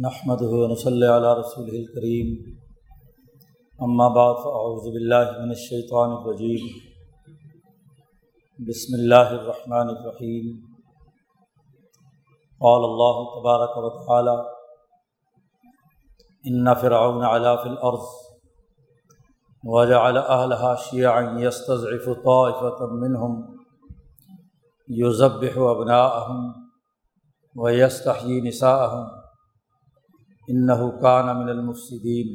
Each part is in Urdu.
نحمدہ ونصلی علی رسولہ الکریم، اما بعد فاعوذ باللہ من الشیطان الرجیم، بسم اللہ الرحمن الرحیم۔ قال اللہ تبارک وتعالی ان فرعون علا فی الارض وجعل اہلہا شیعا یستضعف طائفة منہم یذبح ابناءہم ویستحیی نساءہم انہ کان من المفسدین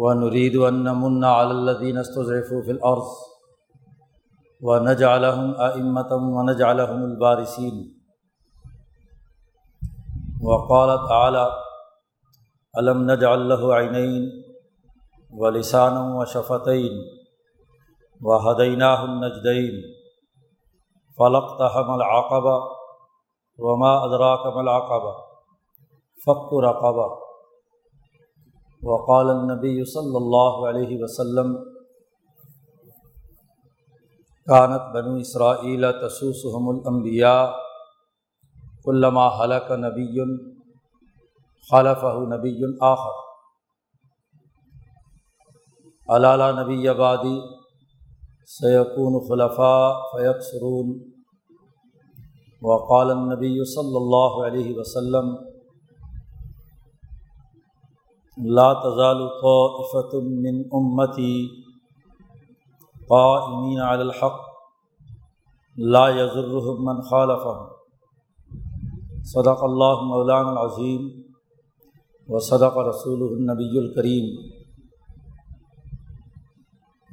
ونرید ان نمن علی الذین استضعفوا فی الارض ونجعلہم ائمة ونجعلہم الوارثین۔ وقال تعالی الم نجعل لہ عینین ولسانا وشفتین وہدیناہ النجدین فلاقتحم العقبہ وما ادراک ما العقبہ فك رقبہ۔ وقال النبی صلی اللہ علیہ وسلم کانت بنو اسرائیل تسوسهم الانبیاء كلما هلك نبی خلفہ نبی آخر الا لا نبی بعدی سیکون خلفاء فیکثرون۔ وقال النبی صلی اللہ علیہ وسلم لا تزال طائفة من امتی قائمین علی الحق لا یضرهم من خالفهم۔ صدق اللہ مولانا العظیم وصدق رسولہ النبی الکریم۔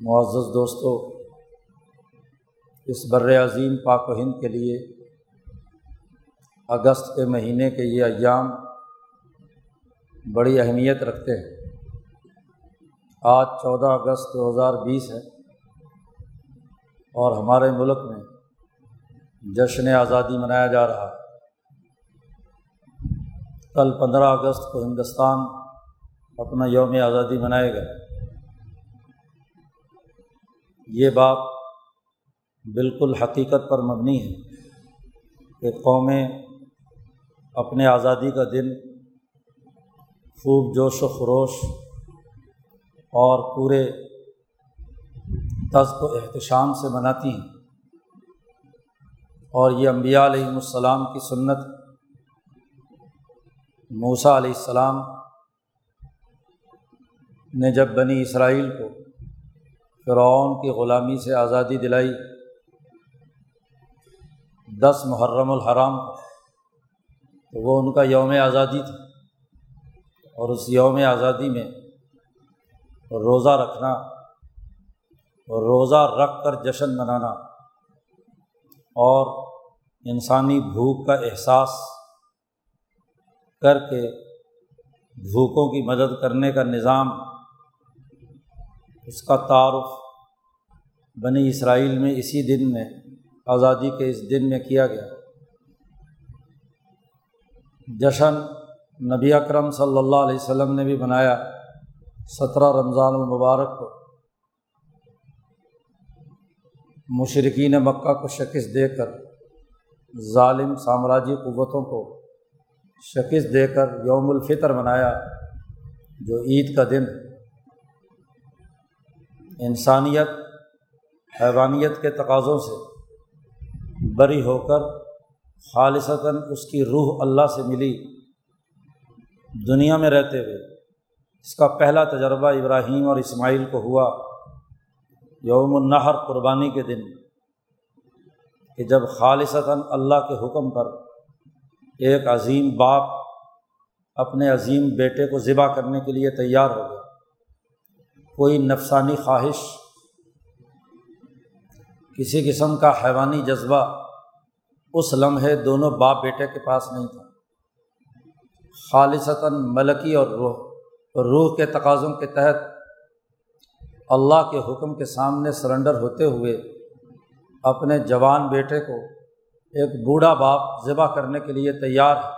معزز دوستو، اس بر عظیم پاک و ہند کے لیے اگست کے مہینے کے یہ ایام بڑی اہمیت رکھتے ہیں۔ آج 14 اگست 2020 ہے اور ہمارے ملک میں جشن آزادی منایا جا رہا ہے۔ کل 15 اگست کو ہندوستان اپنا یوم آزادی منائے گا۔ یہ بات بالکل حقیقت پر مبنی ہے کہ قومیں اپنے آزادی کا دن خوب جوش و خروش اور پورے تذک و احتشام سے مناتی ہیں، اور یہ انبیاء علیہ السلام کی سنت، موسیٰ علیہ السلام نے جب بنی اسرائیل کو فرعون کی غلامی سے آزادی دلائی 10 محرم الحرام تو وہ ان کا یوم آزادی تھا، اور اس یوم آزادی میں روزہ رکھنا اور روزہ رکھ کر جشن منانا اور انسانی بھوک کا احساس کر کے بھوکوں کی مدد کرنے کا نظام، اس کا تعارف بنی اسرائیل میں اسی دن میں، آزادی کے اس دن میں کیا گیا۔ جشن نبی اکرم صلی اللہ علیہ وسلم نے بھی منایا 17 رمضان المبارک کو۔ مشرکین مکہ کو شکست دے کر، ظالم سامراجی قوتوں کو شکست دے کر یوم الفطر منایا جو عید کا دن۔ انسانیت حیوانیت کے تقاضوں سے بری ہو کر خالصتاً اس کی روح اللہ سے ملی دنیا میں رہتے ہوئے۔ اس کا پہلا تجربہ ابراہیم اور اسماعیل کو ہوا یوم النحر قربانی کے دن، کہ جب خالصتاً اللہ کے حکم پر ایک عظیم باپ اپنے عظیم بیٹے کو ذبح کرنے کے لیے تیار ہو گیا۔ کوئی نفسانی خواہش، کسی قسم کا حیوانی جذبہ اس لمحے دونوں باپ بیٹے کے پاس نہیں تھا۔ خالصتاً ملکی اور روح کے تقاضوں کے تحت اللہ کے حکم کے سامنے سرنڈر ہوتے ہوئے اپنے جوان بیٹے کو ایک بوڑھا باپ ذبح کرنے کے لیے تیار ہے۔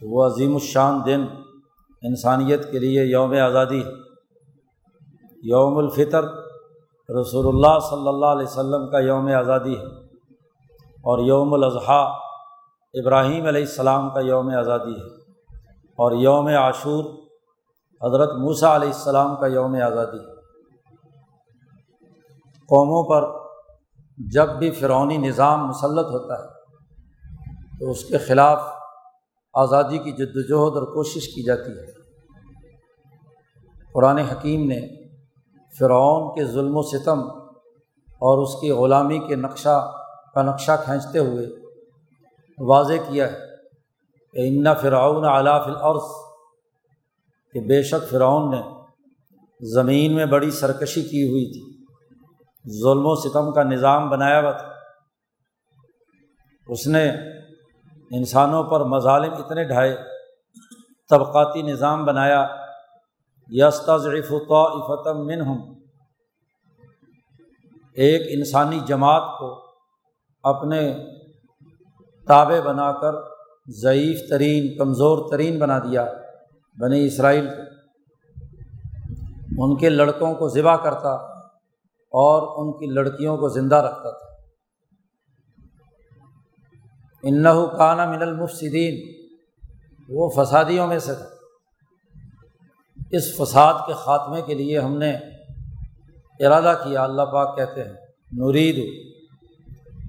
تو وہ عظیم الشان دن انسانیت کے لیے یوم آزادی ہے۔ یوم الفطر رسول اللہ صلی اللہ علیہ وسلم کا یوم آزادی ہے، اور یوم الاضحیٰ ابراہیم علیہ السلام کا یوم آزادی ہے، اور یوم عاشور حضرت موسیٰ علیہ السلام کا یوم آزادی ہے۔ قوموں پر جب بھی فرعونی نظام مسلط ہوتا ہے تو اس کے خلاف آزادی کی جدوجہد اور کوشش کی جاتی ہے۔ قرآن حکیم نے فرعون کے ظلم و ستم اور اس کی غلامی کے نقشہ کھینچتے ہوئے واضح کیا ہے کہ ان فرعون علا فی الارض، کہ بے شک فرعون نے زمین میں بڑی سرکشی کی ہوئی تھی، ظلم و ستم کا نظام بنایا ہوا تھا۔ اس نے انسانوں پر مظالم اتنے ڈھائے، طبقاتی نظام بنایا، یستضعف طائفة منہم، ایک انسانی جماعت کو اپنے تابع بنا کر ضعیف ترین، کمزور ترین بنا دیا۔ بنی اسرائیل کو، ان کے لڑکوں کو ذبح کرتا اور ان کی لڑکیوں کو زندہ رکھتا تھا۔ انہ کان من المفسدین، وہ فسادیوں میں سے تھا۔ اس فساد کے خاتمے کے لیے ہم نے ارادہ کیا۔ اللہ پاک کہتے ہیں نرید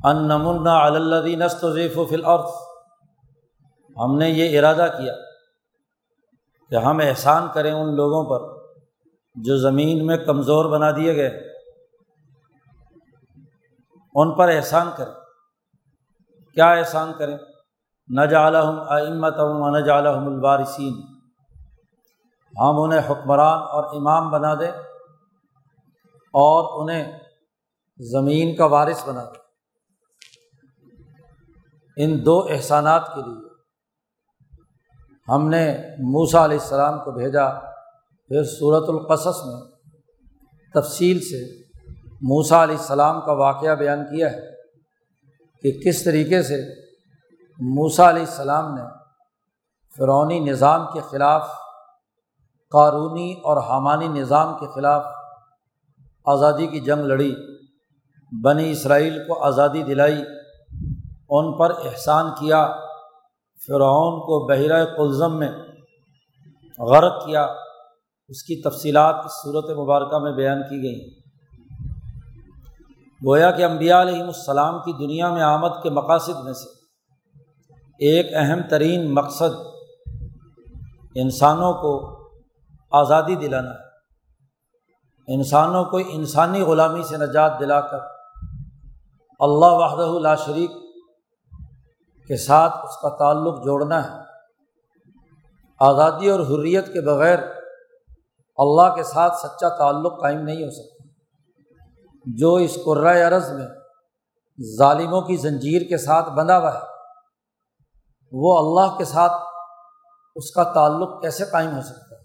ان نمن علی الذین استضعفوا فی الارض، ہم نے یہ ارادہ کیا کہ ہم احسان کریں ان لوگوں پر جو زمین میں کمزور بنا دیے گئے، ان پر احسان کریں۔ کیا احسان کریں؟ نجعلہم ائمة ونجعلہم الوارثین، ہم انہیں حکمران اور امام بنا دیں اور انہیں زمین کا وارث بنا دیں۔ ان دو احسانات کے لیے ہم نے موسیٰ علیہ السلام کو بھیجا۔ پھر سورۃ القصص میں تفصیل سے موسیٰ علیہ السلام کا واقعہ بیان کیا ہے کہ کس طریقے سے موسیٰ علیہ السلام نے فرعونی نظام کے خلاف، قارونی اور ہامانی نظام کے خلاف آزادی کی جنگ لڑی، بنی اسرائیل کو آزادی دلائی، ان پر احسان کیا، فرعون کو بحیرہ قلزم میں غرق کیا۔ اس کی تفصیلات اس صورت مبارکہ میں بیان کی گئی۔ گویا کہ انبیاء علیہم السلام کی دنیا میں آمد کے مقاصد میں سے ایک اہم ترین مقصد انسانوں کو آزادی دلانا ہے، انسانوں کو انسانی غلامی سے نجات دلا کر اللہ وحدہ لا شریک کے ساتھ اس کا تعلق جوڑنا ہے۔ آزادی اور حریت کے بغیر اللہ کے ساتھ سچا تعلق قائم نہیں ہو سکتا۔ جو اس کرۂ ارض میں ظالموں کی زنجیر کے ساتھ بندھا ہوا ہے، وہ اللہ کے ساتھ اس کا تعلق کیسے قائم ہو سکتا ہے؟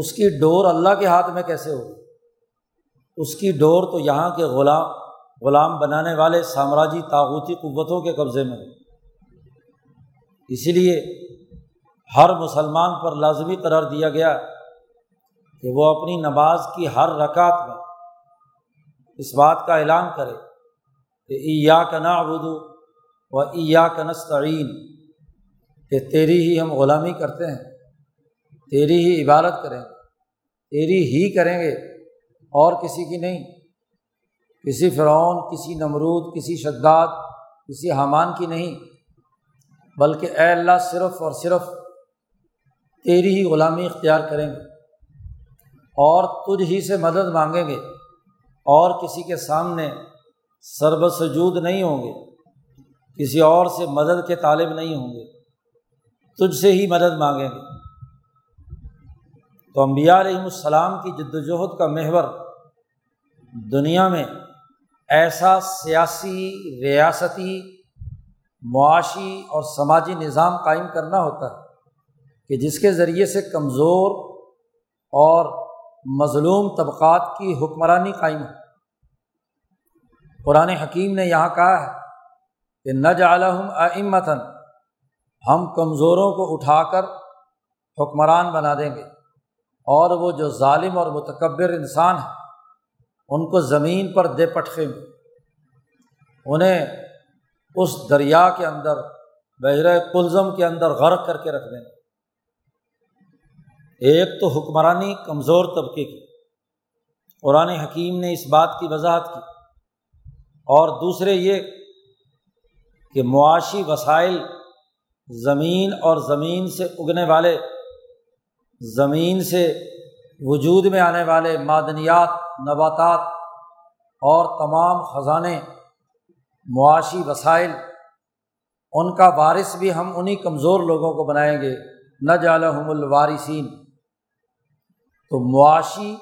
اس کی ڈور اللہ کے ہاتھ میں کیسے ہوگی؟ اس کی ڈور تو یہاں کے غلام بنانے والے سامراجی طاغوتی قوتوں کے قبضے میں ہے۔ اسی لیے ہر مسلمان پر لازمی قرار دیا گیا کہ وہ اپنی نماز کی ہر رکعت میں اس بات کا اعلان کرے کہ ایاک نعبد و ایاک نستعین، کہ تیری ہی ہم غلامی کرتے ہیں، تیری ہی عبادت کریں گے، تیری ہی کریں گے اور کسی کی نہیں۔ کسی فرعون، کسی نمرود، کسی شداد، کسی حامان کی نہیں، بلکہ اے اللہ صرف اور صرف تیری ہی غلامی اختیار کریں گے اور تجھ ہی سے مدد مانگیں گے، اور کسی کے سامنے سرب سجود نہیں ہوں گے، کسی اور سے مدد کے طالب نہیں ہوں گے، تجھ سے ہی مدد مانگیں گے۔ تو انبیاء علیہم السلام کی جدوجہد کا محور دنیا میں ایسا سیاسی، ریاستی، معاشی اور سماجی نظام قائم کرنا ہوتا ہے کہ جس کے ذریعے سے کمزور اور مظلوم طبقات کی حکمرانی قائم ہو۔ قرآن حکیم نے یہاں کہا ہے کہ نجعلہم ائمۃً، ہم کمزوروں کو اٹھا کر حکمران بنا دیں گے، اور وہ جو ظالم اور متکبر انسان ہیں ان کو زمین پر دے پٹخیں گے، انہیں اس دریا کے اندر، بحیرہ قلزم کے اندر غرق کر کے رکھ دینا۔ ایک تو حکمرانی کمزور طبقے کی، قرآن حکیم نے اس بات کی وضاحت کی، اور دوسرے یہ کہ معاشی وسائل، زمین اور زمین سے اگنے والے، زمین سے وجود میں آنے والے معدنیات، نباتات اور تمام خزانے، معاشی وسائل، ان کا وارث بھی ہم انہیں کمزور لوگوں کو بنائیں گے، نجعلہم الوارثین۔ تو معاشی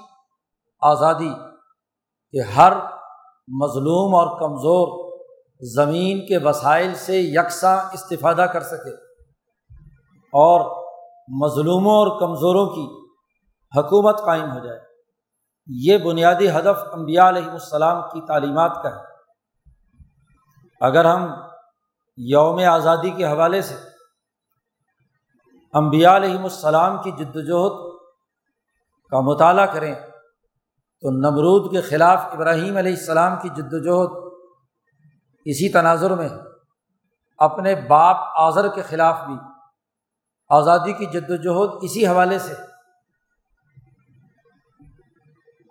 آزادی کہ ہر مظلوم اور کمزور زمین کے وسائل سے یکساں استفادہ کر سکے، اور مظلوموں اور کمزوروں کی حکومت قائم ہو جائے، یہ بنیادی ہدف انبیاء علیہ السلام کی تعلیمات کا ہے۔ اگر ہم یوم آزادی کے حوالے سے انبیاء علیہ السلام کی جدوجہد کا مطالعہ کریں تو نمرود کے خلاف ابراہیم علیہ السلام کی جدوجہد اسی تناظر میں، اپنے باپ آزر کے خلاف بھی آزادی کی جدوجہد اسی حوالے سے،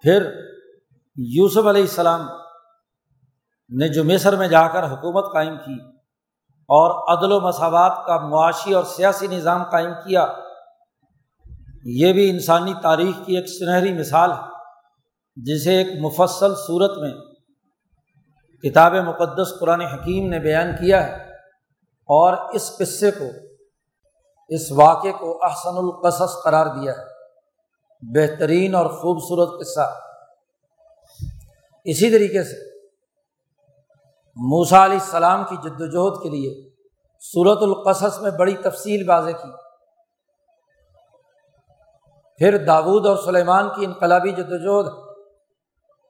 پھر یوسف علیہ السلام نے جو مصر میں جا کر حکومت قائم کی اور عدل و مساوات کا معاشی اور سیاسی نظام قائم کیا، یہ بھی انسانی تاریخ کی ایک سنہری مثال ہے، جسے ایک مفصل صورت میں کتاب مقدس قرآن حکیم نے بیان کیا ہے، اور اس قصے کو، اس واقعے کو احسن القصص قرار دیا ہے، بہترین اور خوبصورت قصہ۔ اسی طریقے سے موسیٰ علیہ السلام کی جدوجہد کے لیے سورۃ القصص میں بڑی تفصیل واضح کی، پھر داؤد اور سلیمان کی انقلابی جدوجہد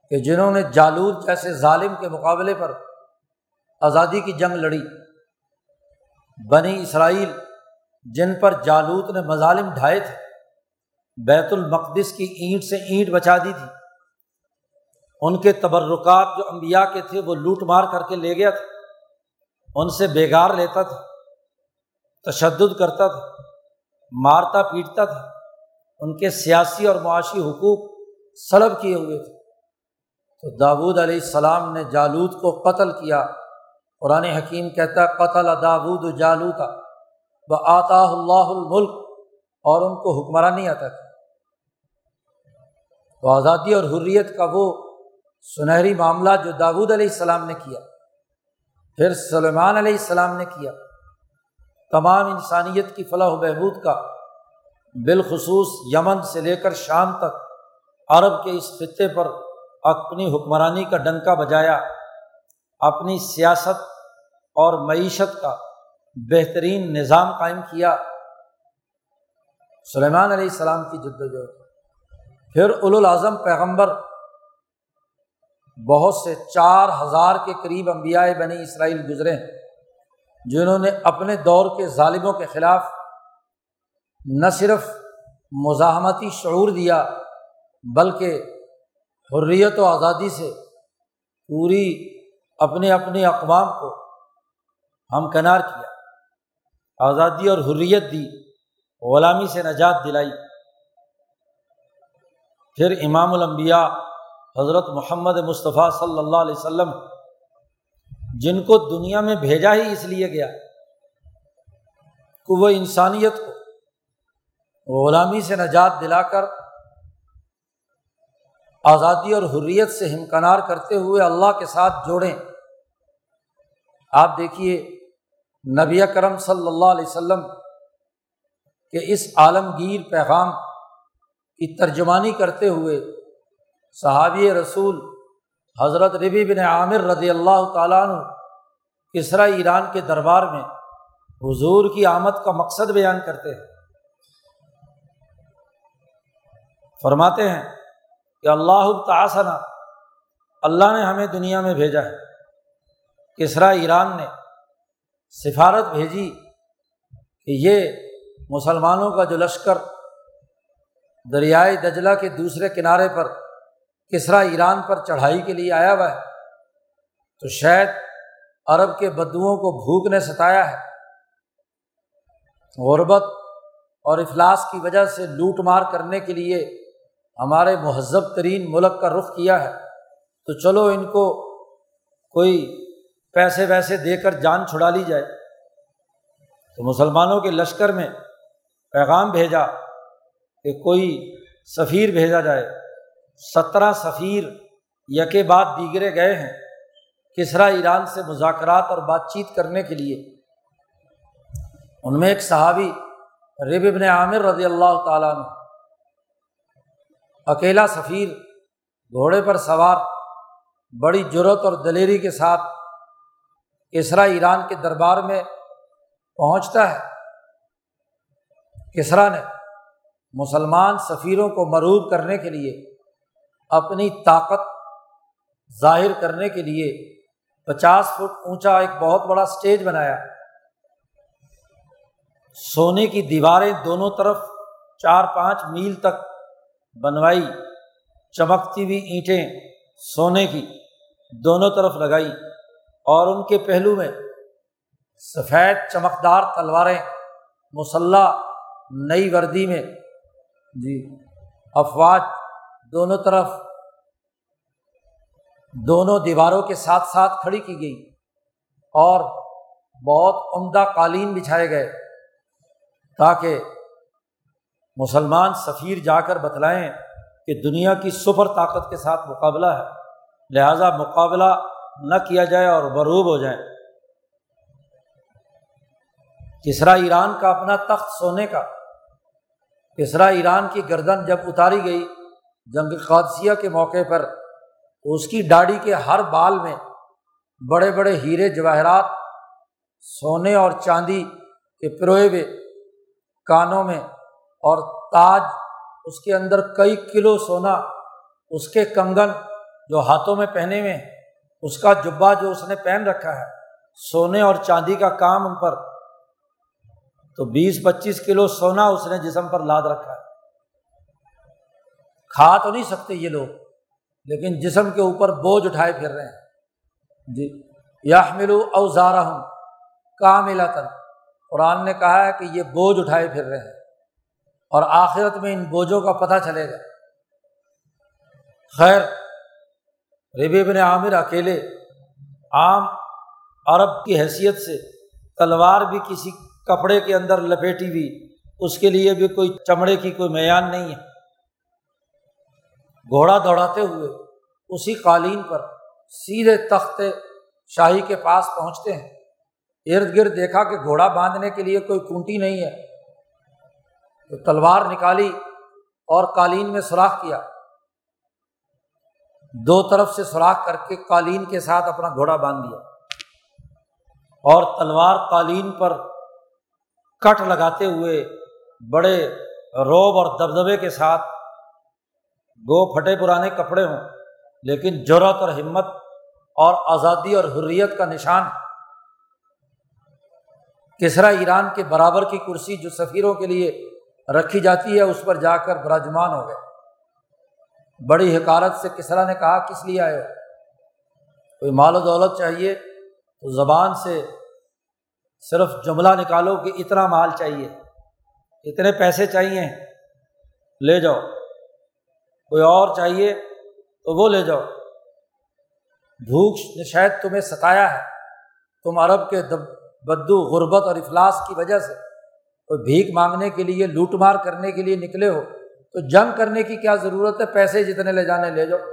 کہ جنہوں نے جالوت جیسے ظالم کے مقابلے پر آزادی کی جنگ لڑی، بنی اسرائیل جن پر جالوت نے مظالم ڈھائے تھے، بیت المقدس کی اینٹ سے اینٹ بچا دی تھی، ان کے تبرکات جو انبیاء کے تھے وہ لوٹ مار کر کے لے گیا تھا، ان سے بیگار لیتا تھا، تشدد کرتا تھا، مارتا پیٹتا تھا، ان کے سیاسی اور معاشی حقوق سلب کیے ہوئے تھے۔ تو داؤد علیہ السلام نے جالوت کو قتل کیا، قرآن حکیم کہتا ہے قتل داؤد جالوت وآتاہ اللہ الملک، اور ان کو حکمرانی عطا کی۔ تو آزادی اور حریت کا وہ سنہری معاملہ جو داؤد علیہ السلام نے کیا، پھر سلیمان علیہ السلام نے کیا، تمام انسانیت کی فلاح و بہبود کا، بالخصوص یمن سے لے کر شام تک عرب کے اس خطے پر اپنی حکمرانی کا ڈنکا بجایا، اپنی سیاست اور معیشت کا بہترین نظام قائم کیا، سلیمان علیہ السلام کی جدوجہد۔ پھر اولوالعزم پیغمبر، بہت سے 4000 کے قریب انبیاء بنی اسرائیل گزرے ہیں، جنہوں نے اپنے دور کے ظالموں کے خلاف نہ صرف مزاحمتی شعور دیا، بلکہ حریت و آزادی سے پوری اپنے اپنے اقوام کو ہمکنار کیا، آزادی اور حریت دی، غلامی سے نجات دلائی۔ پھر امام الانبیاء حضرت محمد مصطفیٰ صلی اللہ علیہ وسلم، جن کو دنیا میں بھیجا ہی اس لیے گیا کہ وہ انسانیت کو غلامی سے نجات دلا کر آزادی اور حریت سے ہمکنار کرتے ہوئے اللہ کے ساتھ جوڑیں۔ آپ دیکھیے نبی اکرم صلی اللہ علیہ وسلم کے اس عالمگیر پیغام کی ترجمانی کرتے ہوئے صحابی رسول حضرت ربیع بن عامر رضی اللہ تعالیٰ عنہ کسرا ایران کے دربار میں حضور کی آمد کا مقصد بیان کرتے ہیں، فرماتے ہیں کہ اللہ تعالیٰ، اللہ نے ہمیں دنیا میں بھیجا ہے، کسرا ایران نے سفارت بھیجی کہ یہ مسلمانوں کا جو لشکر دریائے دجلہ کے دوسرے کنارے پر کسرا ایران پر چڑھائی کے لیے آیا ہوا ہے، تو شاید عرب کے بدوؤں کو بھوک نے ستایا ہے، غربت اور افلاس کی وجہ سے لوٹ مار کرنے کے لیے ہمارے مہذب ترین ملک کا رخ کیا ہے، تو چلو ان کو کوئی پیسے ویسے دے کر جان چھڑا لی جائے۔ تو مسلمانوں کے لشکر میں پیغام بھیجا کہ کوئی سفیر بھیجا جائے، 17 سفیر یکے بعد دیگرے گئے ہیں کسریٰ ایران سے مذاکرات اور بات چیت کرنے کے لیے۔ ان میں ایک صحابی ربی ابن عامر رضی اللہ تعالیٰ عنہ اکیلا سفیر، گھوڑے پر سوار، بڑی جرأت اور دلیری کے ساتھ کسریٰ ایران کے دربار میں پہنچتا ہے۔ کسریٰ نے مسلمان سفیروں کو مرعوب کرنے کے لیے، اپنی طاقت ظاہر کرنے کے لیے 50 فٹ اونچا ایک بہت بڑا اسٹیج بنایا، سونے کی دیواریں دونوں طرف 4-5 میل تک بنوائی، چمکتی ہوئی اینٹیں سونے کی دونوں طرف لگائی، اور ان کے پہلو میں سفید چمکدار تلواریں، مسلح نئی وردی میں جی افواج دونوں طرف دونوں دیواروں کے ساتھ ساتھ کھڑی کی گئی، اور بہت عمدہ قالین بچھائے گئے تاکہ مسلمان سفیر جا کر بتلائیں کہ دنیا کی سپر طاقت کے ساتھ مقابلہ ہے، لہٰذا مقابلہ نہ کیا جائے اور مغلوب ہو جائیں۔ کسریٰ ایران کا اپنا تخت سونے کا، کسریٰ ایران کی گردن جب اتاری گئی جنگ قادسیہ کے موقع پر، اس کی داڑھی کے ہر بال میں بڑے بڑے ہیرے جواہرات، سونے اور چاندی کے پروئے ہوئے، کانوں میں اور تاج، اس کے اندر کئی کلو سونا، اس کے کنگن جو ہاتھوں میں پہنے ہوئے، اس کا جبہ جو اس نے پہن رکھا ہے، سونے اور چاندی کا کام ان پر، تو 20-25 کلو سونا اس نے جسم پر لاد رکھا ہے۔ کھا تو نہیں سکتے یہ لوگ، لیکن جسم کے اوپر بوجھ اٹھائے پھر رہے ہیں جی۔ یحملوا اوزارہم کاملۃ، قرآن نے کہا ہے کہ یہ بوجھ اٹھائے پھر رہے ہیں، اور آخرت میں ان بوجھوں کا پتہ چلے گا۔ خیر، ربیع بن عامر اکیلے، عام عرب کی حیثیت سے تلوار بھی کسی کپڑے کے اندر لپیٹی ہوئی، اس کے لیے بھی کوئی چمڑے کی کوئی میعان نہیں ہے، گھوڑا دوڑاتے ہوئے اسی قالین پر سیدھے تخت شاہی کے پاس پہنچتے ہیں۔ ارد گرد دیکھا کہ گھوڑا باندھنے کے لیے کوئی کھونٹی نہیں ہے، تو تلوار نکالی اور قالین میں سوراخ کیا، 2 طرف سے سوراخ کر کے قالین کے ساتھ اپنا گھوڑا باندھ دیا، اور تلوار قالین پر کٹ لگاتے ہوئے بڑے روب اور دبدبے کے ساتھ، گو پھٹے پرانے کپڑے ہوں لیکن جرأت اور ہمت اور آزادی اور حریت کا نشان، کسریٰ ایران کے برابر کی کرسی جو سفیروں کے لیے رکھی جاتی ہے اس پر جا کر براجمان ہو گئے۔ بڑی حکارت سے کسریٰ نے کہا، کس لیے آئے ہو؟ کوئی مال و دولت چاہیے تو زبان سے صرف جملہ نکالو کہ اتنا مال چاہیے، اتنے پیسے چاہیے لے جاؤ، کوئی اور چاہیے تو وہ لے جاؤ۔ بھوک نے شاید تمہیں ستایا ہے، تم عرب کے بدو غربت اور افلاس کی وجہ سے کوئی بھیک مانگنے کے لیے، لوٹ مار کرنے کے لیے نکلے ہو، تو جنگ کرنے کی کیا ضرورت ہے، پیسے جتنے لے جانے لے جاؤ۔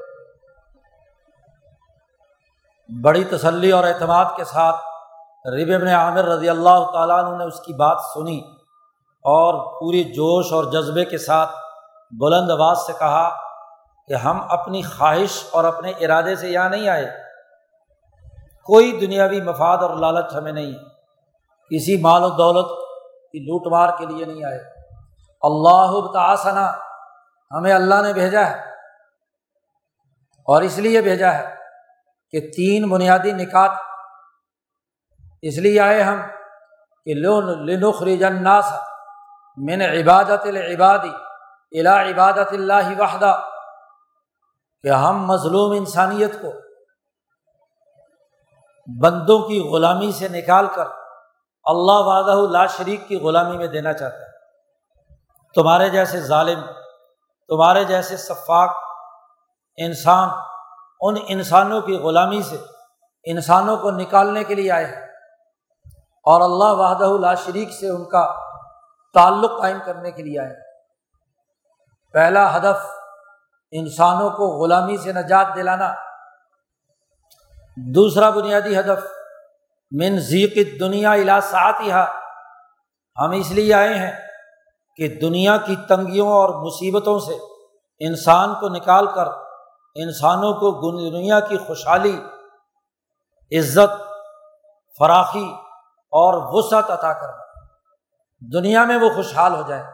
بڑی تسلی اور اعتماد کے ساتھ ربیع بن عامر رضی اللہ تعالیٰ عنہ نے اس کی بات سنی، اور پورے جوش اور جذبے کے ساتھ بلند آواز سے کہا کہ ہم اپنی خواہش اور اپنے ارادے سے یہاں نہیں آئے، کوئی دنیاوی مفاد اور لالچ ہمیں نہیں ہے، کسی مال و دولت کی لوٹ مار کے لیے نہیں آئے، اللہ ابتعثنا، ہمیں اللہ نے بھیجا ہے، اور اس لیے بھیجا ہے کہ 3 بنیادی نکات اس لیے آئے ہم کہ لنخرج الناس من عبادت العباد الى عبادت اللہ وحدہ، کہ ہم مظلوم انسانیت کو بندوں کی غلامی سے نکال کر اللہ وحدہ لا شریک کی غلامی میں دینا چاہتا ہے۔ تمہارے جیسے ظالم، تمہارے جیسے سفاک انسان ان انسانوں کی غلامی سے انسانوں کو نکالنے کے لیے آئے ہیں اور اللہ وحدہ لا شریک سے ان کا تعلق قائم کرنے کے لیے آئے ہیں۔ پہلا ہدف انسانوں کو غلامی سے نجات دلانا، دوسرا بنیادی ہدف من ضیق الدنیا الی سعتہا، ہم اس لیے آئے ہیں کہ دنیا کی تنگیوں اور مصیبتوں سے انسان کو نکال کر انسانوں کو دنیا کی خوشحالی، عزت، فراخی اور وسعت عطا کرنا، دنیا میں وہ خوشحال ہو جائیں،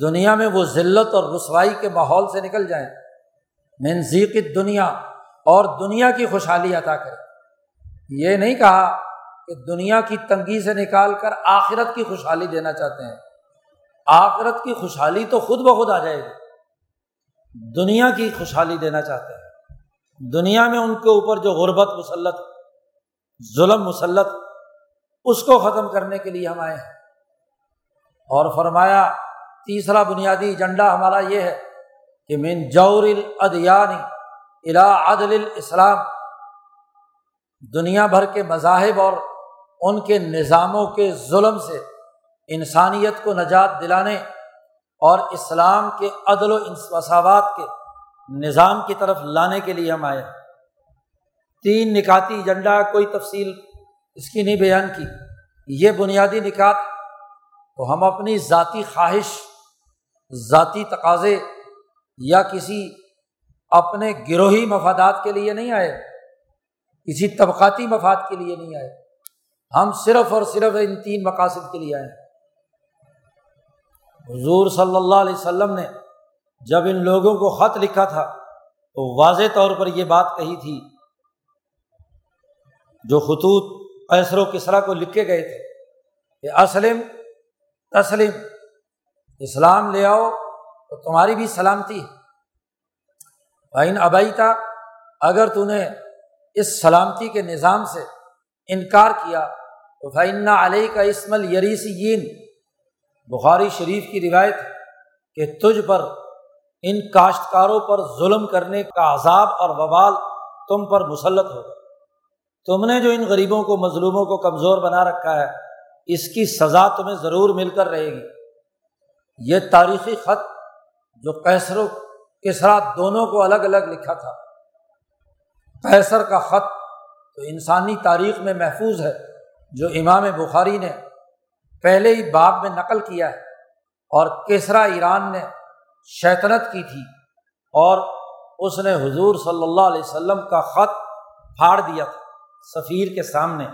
دنیا میں وہ ذلت اور رسوائی کے ماحول سے نکل جائیں، من ضیق الدنیا، اور دنیا کی خوشحالی عطا کریں۔ یہ نہیں کہا کہ دنیا کی تنگی سے نکال کر آخرت کی خوشحالی دینا چاہتے ہیں، آخرت کی خوشحالی تو خود بخود آ جائے گی، دنیا کی خوشحالی دینا چاہتے ہیں۔ دنیا میں ان کے اوپر جو غربت مسلط، ظلم مسلط، اس کو ختم کرنے کے لیے ہم آئے ہیں۔ اور فرمایا تیسرا بنیادی ایجنڈا ہمارا یہ ہے کہ من جور الادیان الی عدل الاسلام، دنیا بھر کے مذاہب اور ان کے نظاموں کے ظلم سے انسانیت کو نجات دلانے اور اسلام کے عدل و مساوات کے نظام کی طرف لانے کے لیے ہم آئے ہیں۔ تین نکاتی ایجنڈا، کوئی تفصیل اس کی نہیں بیان کی، یہ بنیادی نکات تو ہم اپنی ذاتی خواہش، ذاتی تقاضے یا کسی اپنے گروہی مفادات کے لیے نہیں آئے، کسی طبقاتی مفاد کے لیے نہیں آئے، ہم صرف اور صرف ان تین مقاصد کے لیے آئے ہیں۔ حضور صلی اللہ علیہ وسلم نے جب ان لوگوں کو خط لکھا تھا تو واضح طور پر یہ بات کہی تھی، جو خطوط قیصر و کسریٰ کو لکھے گئے تھے، کہ اسلم تسلیم، اسلام لے آؤ تو تمہاری بھی سلامتی ہے، فَإِنْ أَبَيْتَ، اگر تو نے اس سلامتی کے نظام سے انکار کیا تو فَإِنَّ عَلَيْكَ اسْمَ الْيَرِثِيِّينَ، بخاری شریف کی روایت کہ تجھ پر ان کاشتکاروں پر ظلم کرنے کا عذاب اور وبال تم پر مسلط ہوگا، تم نے جو ان غریبوں کو، مظلوموں کو کمزور بنا رکھا ہے اس کی سزا تمہیں ضرور مل کر رہے گی۔ یہ تاریخی خط جو قیصر و کسریٰ دونوں کو الگ الگ لکھا تھا، قیصر کا خط تو انسانی تاریخ میں محفوظ ہے، جو امام بخاری نے پہلے ہی باب میں نقل کیا ہے، اور کسریٰ ایران نے شیطنت کی تھی اور اس نے حضور صلی اللہ علیہ وسلم کا خط پھاڑ دیا تھا سفیر کے سامنے۔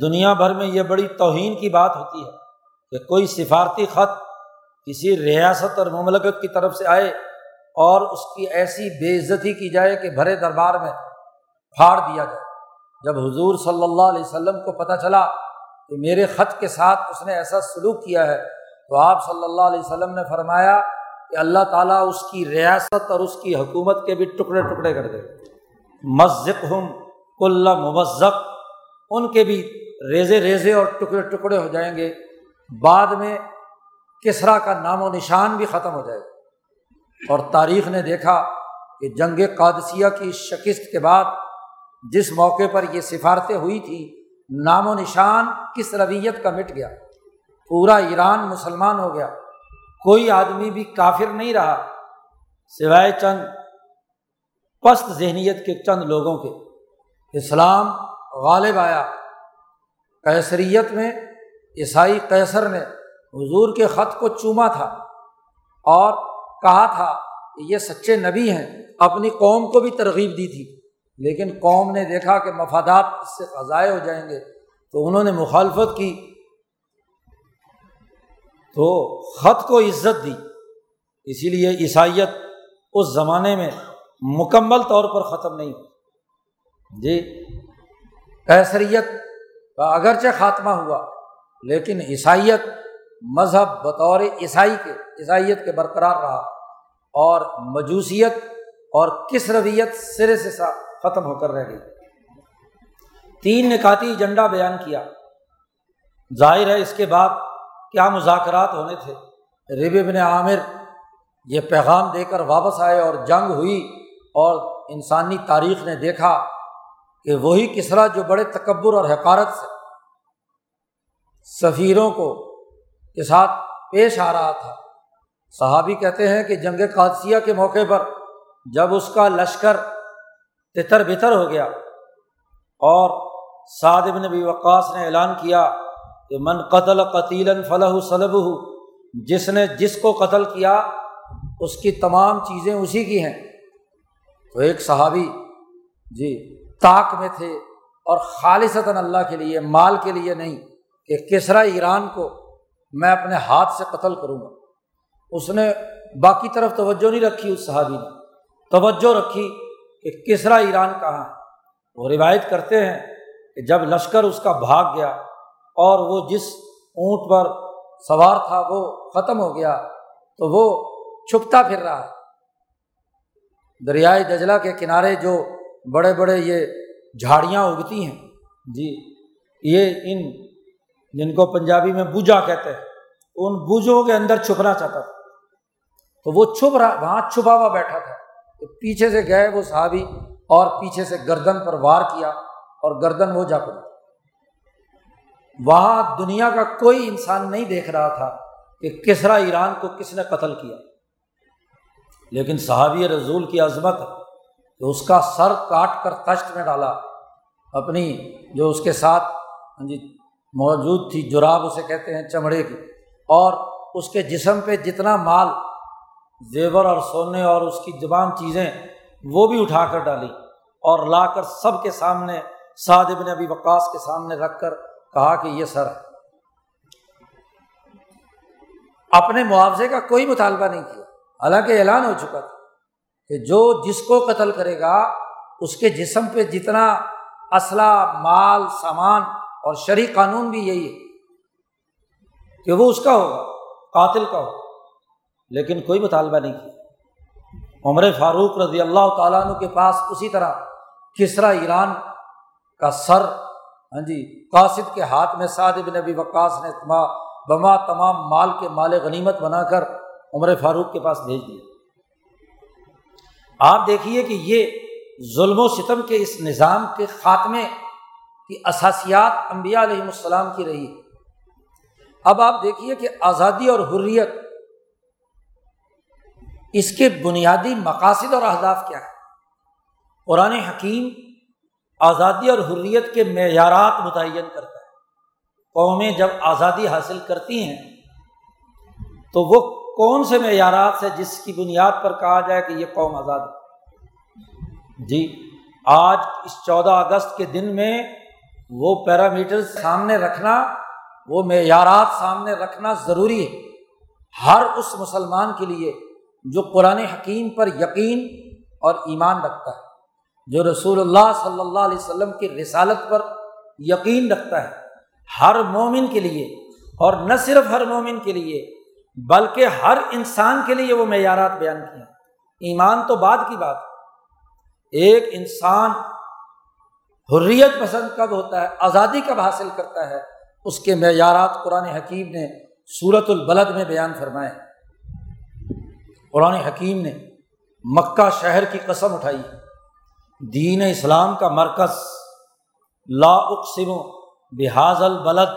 دنیا بھر میں یہ بڑی توہین کی بات ہوتی ہے کہ کوئی سفارتی خط کسی ریاست اور مملکت کی طرف سے آئے اور اس کی ایسی بے عزتی کی جائے کہ بھرے دربار میں پھاڑ دیا جائے۔ جب حضور صلی اللہ علیہ وسلم کو پتہ چلا کہ میرے خط کے ساتھ اس نے ایسا سلوک کیا ہے تو آپ صلی اللہ علیہ وسلم نے فرمایا کہ اللہ تعالیٰ اس کی ریاست اور اس کی حکومت کے بھی ٹکڑے ٹکڑے کر دے، مزقہم کل ممزق، ان کے بھی ریزے ریزے اور ٹکڑے ٹکڑے ہو جائیں گے، بعد میں کسریٰ کا نام و نشان بھی ختم ہو جائے گا۔ اور تاریخ نے دیکھا کہ جنگ قادسیہ کی شکست کے بعد جس موقع پر یہ سفارتیں ہوئی تھیں، نام و نشان کس رویت کا مٹ گیا، پورا ایران مسلمان ہو گیا، کوئی آدمی بھی کافر نہیں رہا سوائے چند پست ذہنیت کے چند لوگوں کے۔ اسلام غالب آیا۔ قیصریت میں عیسائی قیصر نے حضور کے خط کو چوما تھا اور کہا تھا کہ یہ سچے نبی ہیں، اپنی قوم کو بھی ترغیب دی تھی، لیکن قوم نے دیکھا کہ مفادات اس سے ضائع ہو جائیں گے تو انہوں نے مخالفت کی، تو خط کو عزت دی، اسی لیے عیسائیت اس زمانے میں مکمل طور پر ختم نہیں ہوئی۔ جی، قیصریت کا اگرچہ خاتمہ ہوا لیکن عیسائیت مذہب بطور عیسائیت کے برقرار رہا، اور مجوسیت اور کسرویت سرے سے ختم ہو کر رہ گئی۔ تین نکاتی ایجنڈا بیان کیا۔ ظاہر ہے اس کے بعد کیا مذاکرات ہونے تھے۔ ربیع بن عامر یہ پیغام دے کر واپس آئے اور جنگ ہوئی، اور انسانی تاریخ نے دیکھا کہ وہی کسریٰ جو بڑے تکبر اور حقارت سے سفیروں کو کے ساتھ پیش آ رہا تھا۔ صحابی کہتے ہیں کہ جنگ قادسیہ کے موقع پر جب اس کا لشکر تتر بتر ہو گیا اور سعد بن ابی وقاص نے اعلان کیا کہ من قتل قتیلا فلہ صلبہ، جس نے جس کو قتل کیا اس کی تمام چیزیں اسی کی ہیں، تو ایک صحابی جی طاق میں تھے اور خالصتاً اللہ کے لیے، مال کے لیے نہیں کہ کسریٰ ایران کو میں اپنے ہاتھ سے قتل کروں گا، اس نے باقی طرف توجہ نہیں رکھی۔ اس صحابی نے توجہ رکھی کہ کسریٰ ایران کہاں ہے۔ وہ روایت کرتے ہیں کہ جب لشکر اس کا بھاگ گیا اور وہ جس اونٹ پر سوار تھا وہ ختم ہو گیا، تو وہ چھپتا پھر رہا ہے۔ دریائے دجلہ کے کنارے جو بڑے بڑے یہ جھاڑیاں اگتی ہیں جی، یہ ان جن کو پنجابی میں بوجھا کہتے ہیں، ان بوجھوں کے اندر چھپنا چاہتا تھا، تو وہ چھپ رہا، وہاں چھپا ہوا بیٹھا تھا۔ پیچھے سے گئے وہ صحابی اور پیچھے سے گردن پر وار کیا اور گردن وہ جا پڑی۔ وہاں دنیا کا کوئی انسان نہیں دیکھ رہا تھا کہ کسریٰ ایران کو کس نے قتل کیا، لیکن صحابی رسول کی عظمت کہ اس کا سر کاٹ کر تشت میں ڈالا، اپنی جو اس کے ساتھ جی موجود تھی جراب اسے کہتے ہیں چمڑے کی، اور اس کے جسم پہ جتنا مال زیور اور سونے اور اس کی تمام چیزیں وہ بھی اٹھا کر ڈالی، اور لا کر سب کے سامنے سعد بن ابی وقاص کے سامنے رکھ کر کہا کہ یہ سر ہے۔ اپنے معاوضے کا کوئی مطالبہ نہیں کیا، حالانکہ اعلان ہو چکا تھا کہ جو جس کو قتل کرے گا اس کے جسم پہ جتنا اسلحہ، مال، سامان اور شرعی قانون بھی یہی ہے کہ وہ اس کا ہوگا، قاتل کا ہوگا، لیکن کوئی مطالبہ نہیں کیا۔ عمر فاروق رضی اللہ تعالیٰ عنہ کے پاس اسی طرح کسریٰ ایران کا سر قاصد کے ہاتھ میں سعد بن ابی وقاص نے بما تمام مال کے مال غنیمت بنا کر عمر فاروق کے پاس بھیج دیا۔ آپ دیکھیے کہ یہ ظلم و ستم کے اس نظام کے خاتمے کی اساسیات انبیاء علیہ السلام کی رہی ہے۔ اب آپ دیکھیے کہ آزادی اور حریت، اس کے بنیادی مقاصد اور اہداف کیا ہیں۔ قرآن حکیم آزادی اور حریت کے معیارات متعین کرتا ہے۔ قومیں جب آزادی حاصل کرتی ہیں تو وہ کون سے معیارات سے جس کی بنیاد پر کہا جائے کہ یہ قوم آزاد ہے۔ جی آج اس 14 اگست کے دن میں وہ پیرامیٹر سامنے رکھنا، وہ معیارات سامنے رکھنا ضروری ہے ہر اس مسلمان کے لیے جو قرآن حکیم پر یقین اور ایمان رکھتا ہے، جو رسول اللہ صلی اللہ علیہ وسلم کی رسالت پر یقین رکھتا ہے۔ ہر مومن کے لیے، اور نہ صرف ہر مومن کے لیے بلکہ ہر انسان کے لیے وہ معیارات بیان کیے ہیں۔ ایمان تو بعد کی بات، ایک انسان حریت پسند کب ہوتا ہے، آزادی کب حاصل کرتا ہے، اس کے معیارات قرآن حکیم نے سورۃ البلد میں بیان فرمائے۔ قرآن حکیم نے مکہ شہر کی قسم اٹھائی، دین اسلام کا مرکز، لا اقسم بہذا البلد،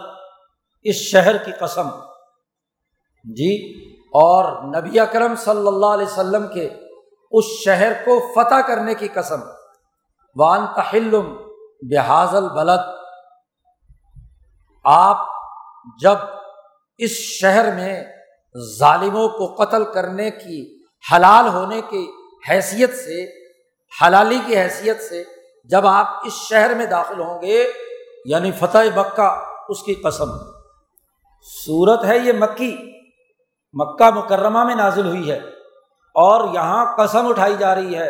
اس شہر کی قسم جی، اور نبی اکرم صلی اللہ علیہ وسلم کے اس شہر کو فتح کرنے کی قسم، وانت حل بہذا البلد، آپ جب اس شہر میں ظالموں کو قتل کرنے کی حلال ہونے کی حیثیت سے، حلالی کی حیثیت سے جب آپ اس شہر میں داخل ہوں گے، یعنی فتح مکہ، اس کی قسم۔ سورت ہے یہ مکی، مکہ مکرمہ میں نازل ہوئی ہے، اور یہاں قسم اٹھائی جا رہی ہے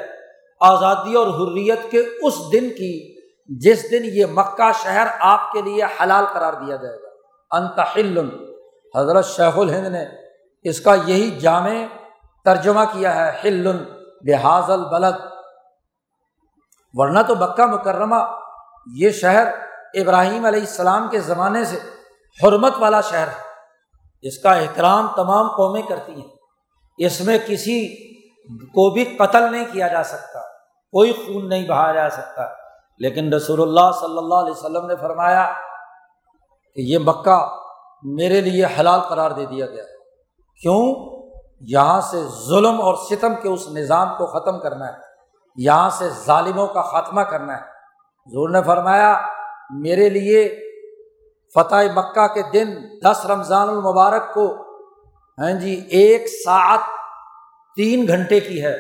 آزادی اور حریت کے اس دن کی جس دن یہ مکہ شہر آپ کے لیے حلال قرار دیا جائے گا۔ انت حل، حضرت شیخ الہند نے اس کا یہی جامع ترجمہ کیا ہے، حل بہذا البلد، ورنہ تو مکہ مکرمہ یہ شہر ابراہیم علیہ السلام کے زمانے سے حرمت والا شہر ہے، اس کا احترام تمام قومیں کرتی ہیں، اس میں کسی کو بھی قتل نہیں کیا جا سکتا، کوئی خون نہیں بہایا جا سکتا، لیکن رسول اللہ صلی اللہ علیہ وسلم نے فرمایا کہ یہ مکہ میرے لیے حلال قرار دے دیا گیا ہے، کیوں؟ یہاں سے ظلم اور ستم کے اس نظام کو ختم کرنا ہے، یہاں سے ظالموں کا خاتمہ کرنا ہے۔ حضور نے فرمایا میرے لیے فتح مکہ کے دن 10 رمضان المبارک کو، ہاں جی، 1 ساعت 3 گھنٹے کی ہے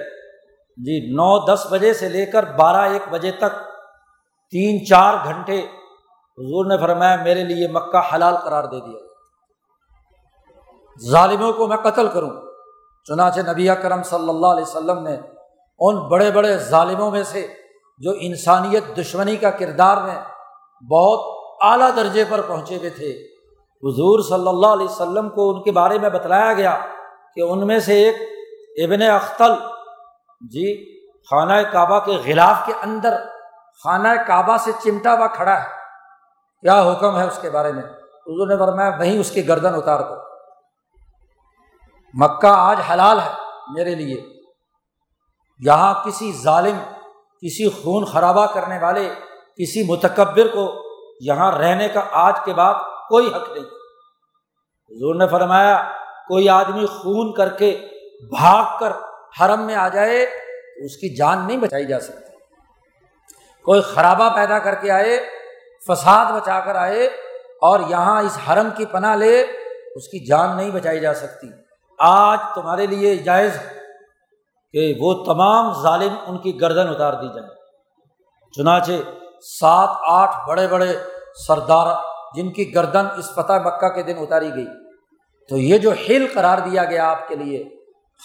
جی، 9-10 بجے سے لے کر 12-1 بجے تک 3-4 گھنٹے حضور نے فرمایا میرے لیے مکہ حلال قرار دے دیا، ظالموں کو میں قتل کروں۔ چنانچہ نبی اکرم صلی اللہ علیہ وسلم نے ان بڑے بڑے ظالموں میں سے جو انسانیت دشمنی کا کردار میں بہت اعلیٰ درجے پر پہنچے ہوئے تھے، حضور صلی اللہ علیہ وسلم کو ان کے بارے میں بتلایا گیا کہ ان میں سے ایک ابن اختل جی خانہ کعبہ کے غلاف کے اندر خانہ کعبہ سے چمٹا ہوا کھڑا ہے، کیا حکم ہے اس کے بارے میں؟ حضور نے فرمایا وہیں اس کی گردن اتار دو، مکہ آج حلال ہے میرے لیے، یہاں کسی ظالم، کسی خون خرابہ کرنے والے، کسی متکبر کو یہاں رہنے کا آج کے بعد کوئی حق نہیں۔ حضور نے فرمایا کوئی آدمی خون کر کے بھاگ کر حرم میں آ جائے تو اس کی جان نہیں بچائی جا سکتی، کوئی خرابہ پیدا کر کے آئے، فساد بچا کر آئے اور یہاں اس حرم کی پناہ لے، اس کی جان نہیں بچائی جا سکتی، آج تمہارے لیے جائز ہے کہ وہ تمام ظالم ان کی گردن اتار دی جائیں۔ چنانچہ 7-8 بڑے بڑے سردار جن کی گردن اس فتح مکہ کے دن اتاری گئی، تو یہ جو حل قرار دیا گیا آپ کے لیے،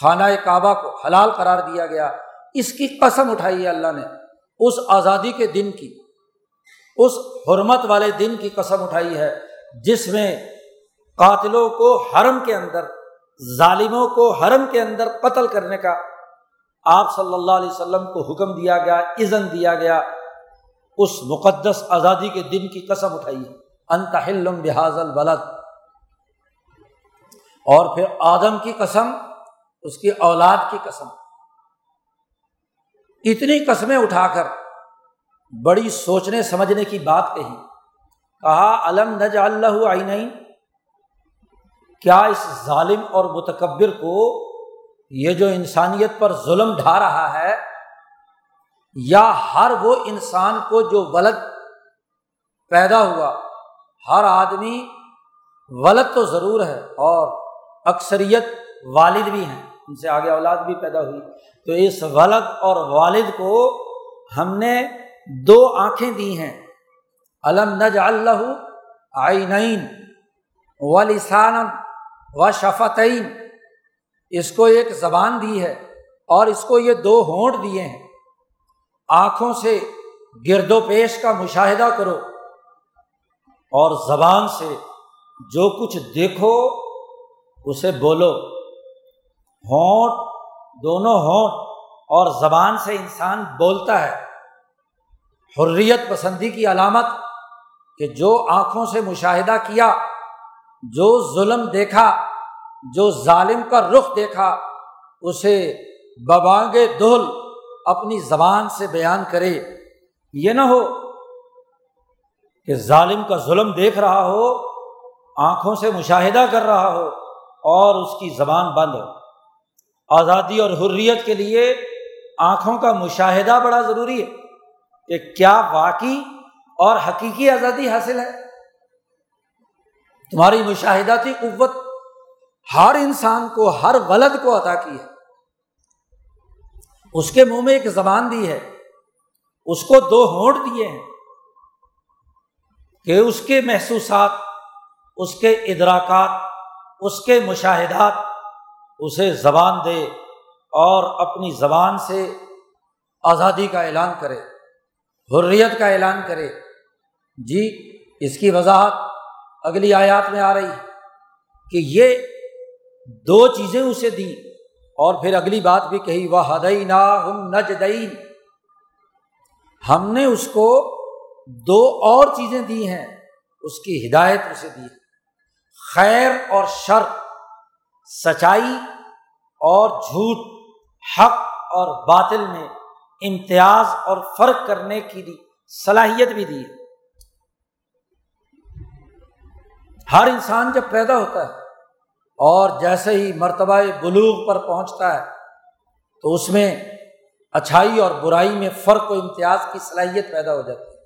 خانہ کعبہ کو حلال قرار دیا گیا، اس کی قسم اٹھائی ہے اللہ نے، اس آزادی کے دن کی، اس حرمت والے دن کی قسم اٹھائی ہے جس میں قاتلوں کو حرم کے اندر، ظالموں کو حرم کے اندر قتل کرنے کا آپ صلی اللہ علیہ وسلم کو حکم دیا گیا، اذن دیا گیا، اس مقدس آزادی کے دن کی قسم اٹھائی ہے، انت حل بہذا البلد، اور پھر آدم کی قسم، اس کی اولاد کی قسم، اتنی قسمیں اٹھا کر بڑی سوچنے سمجھنے کی بات کہی، کہا الم نجعل لہ عینین، کیا اس ظالم اور متکبر کو یہ جو انسانیت پر ظلم ڈھا رہا ہے، یا ہر وہ انسان کو جو ولد پیدا ہوا، ہر آدمی ولد تو ضرور ہے اور اکثریت والد بھی ہیں، ان سے آگے اولاد بھی پیدا ہوئی، تو اس ولد اور والد کو ہم نے 2 آنکھیں دی ہیں، الم نجعل لہ عینین ولسانا وشفتین، اس کو ایک زبان دی ہے اور اس کو یہ 2 ہونٹ دیے ہیں، آنکھوں سے گرد و پیش کا مشاہدہ کرو اور زبان سے جو کچھ دیکھو اسے بولو، ہونٹ، دونوں ہونٹ اور زبان سے انسان بولتا ہے، حریت پسندی کی علامت کہ جو آنکھوں سے مشاہدہ کیا، جو ظلم دیکھا، جو ظالم کا رخ دیکھا، اسے ببانگ دہل اپنی زبان سے بیان کرے، یہ نہ ہو کہ ظالم کا ظلم دیکھ رہا ہو، آنکھوں سے مشاہدہ کر رہا ہو اور اس کی زبان بند ہو۔ آزادی اور حریت کے لیے آنکھوں کا مشاہدہ بڑا ضروری ہے کہ کیا واقعی اور حقیقی آزادی حاصل ہے، تمہاری مشاہداتی قوت ہر انسان کو، ہر ولد کو عطا کی ہے، اس کے منہ میں ایک زبان دی ہے، اس کو 2 ہونٹ دیے ہیں کہ اس کے محسوسات، اس کے ادراکات، اس کے مشاہدات اسے زبان دے اور اپنی زبان سے آزادی کا اعلان کرے، حریت کا اعلان کرے۔ جی اس کی وضاحت اگلی آیات میں آ رہی ہے کہ یہ 2 چیزیں اسے دیں، اور پھر اگلی بات بھی کہی وَهَدَيْنَاهُمْ نَجْدَيْنِ، ہم نے اس کو دو اور چیزیں دی ہیں، اس کی ہدایت اسے دی ہے، خیر اور شر، سچائی اور جھوٹ، حق اور باطل میں امتیاز اور فرق کرنے کی صلاحیت بھی دی ہے۔ ہر انسان جب پیدا ہوتا ہے اور جیسے ہی مرتبہ بلوغ پر پہنچتا ہے تو اس میں اچھائی اور برائی میں فرق و امتیاز کی صلاحیت پیدا ہو جاتی ہے۔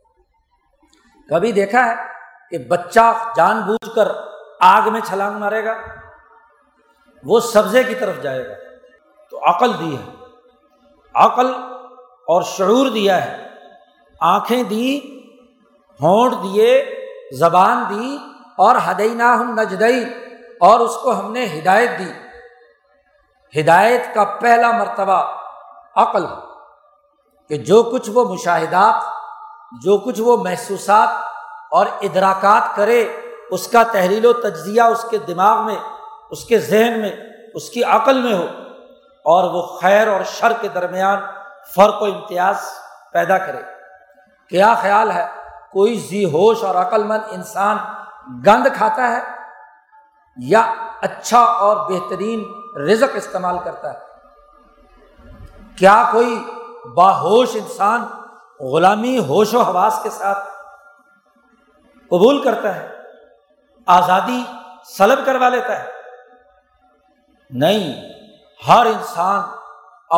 کبھی دیکھا ہے کہ بچہ جان بوجھ کر آگ میں چھلانگ مارے گا، وہ سبزے کی طرف جائے گا، تو عقل دی ہے، عقل اور شعور دیا ہے، آنکھیں دی، ہونٹ دیے، زبان دی، اور ہدیناہم نجدین، اور اس کو ہم نے ہدایت دی۔ ہدایت کا پہلا مرتبہ عقل، کہ جو کچھ وہ مشاہدات، جو کچھ وہ محسوسات اور ادراکات کرے، اس کا تحلیل و تجزیہ اس کے دماغ میں، اس کے ذہن میں، اس کی عقل میں ہو، اور وہ خیر اور شر کے درمیان فرق و امتیاز پیدا کرے۔ کیا خیال ہے کوئی ذی ہوش اور عقل مند انسان گند کھاتا ہے یا اچھا اور بہترین رزق استعمال کرتا ہے؟ کیا کوئی باہوش انسان غلامی ہوش و حواس کے ساتھ قبول کرتا ہے، آزادی سلب کروا لیتا ہے؟ نہیں، ہر انسان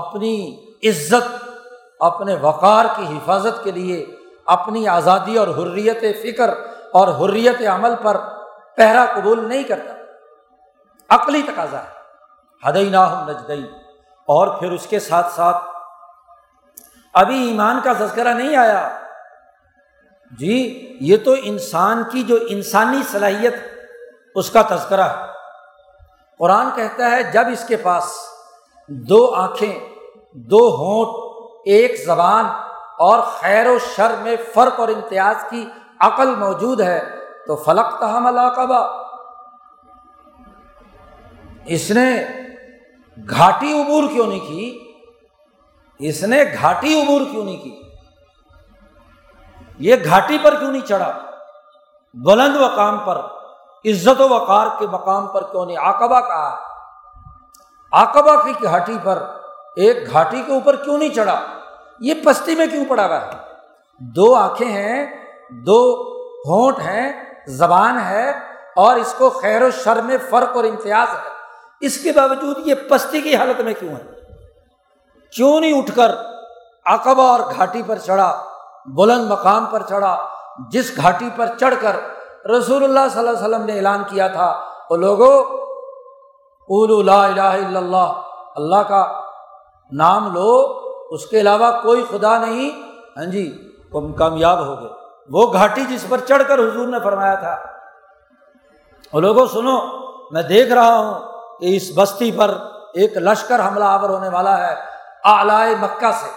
اپنی عزت، اپنے وقار کی حفاظت کے لیے اپنی آزادی اور حریت فکر اور حریت عمل پر پہرا قبول نہیں کرتا، عقلی تقاضا ہے، ہدیناہم نجدین۔ اور پھر اس کے ساتھ ساتھ ابھی ایمان کا تذکرہ نہیں آیا جی، یہ تو انسان کی جو انسانی صلاحیت اس کا تذکرہ ہے۔ قرآن کہتا ہے جب اس کے پاس دو آنکھیں، دو ہونٹ، ایک زبان اور خیر و شر میں فرق اور امتیاز کی عقل موجود ہے تو فلقتحمل عقبہ، اس نے گھاٹی عبور کیوں نہیں کی، اس نے گھاٹی عبور کیوں نہیں کی، یہ گھاٹی پر کیوں نہیں چڑھا، بلند مقام پر، عزت و وقار کے مقام پر کیوں نہیں؟ عقبہ کہا، عقبہ کی گھاٹی پر، ایک گھاٹی کے اوپر کیوں نہیں چڑھا، یہ پستی میں کیوں پڑا ہوا ہے؟ دو آنکھیں ہیں، دو ہونٹ ہیں، زبان ہے، اور اس کو خیر و شر میں فرق اور امتیاز ہے، اس کے باوجود یہ پستی کی حالت میں کیوں ہے؟ کیوں نہیں اٹھ کر عقبہ اور گھاٹی پر چڑھا، بلند مقام پر چڑھا، جس گھاٹی پر چڑھ کر رسول اللہ صلی اللہ علیہ وسلم نے اعلان کیا تھا، وہ لوگو قولوا لا الہ الا اللہ، اللہ کا نام لو، اس کے علاوہ کوئی خدا نہیں، ہاں جی تم کامیاب ہو گئے۔ وہ گھاٹی جس پر چڑھ کر حضور نے فرمایا تھا، وہ لوگو سنو، میں دیکھ رہا ہوں کہ اس بستی پر ایک لشکر حملہ آور ہونے والا ہے اعلی مکہ سے،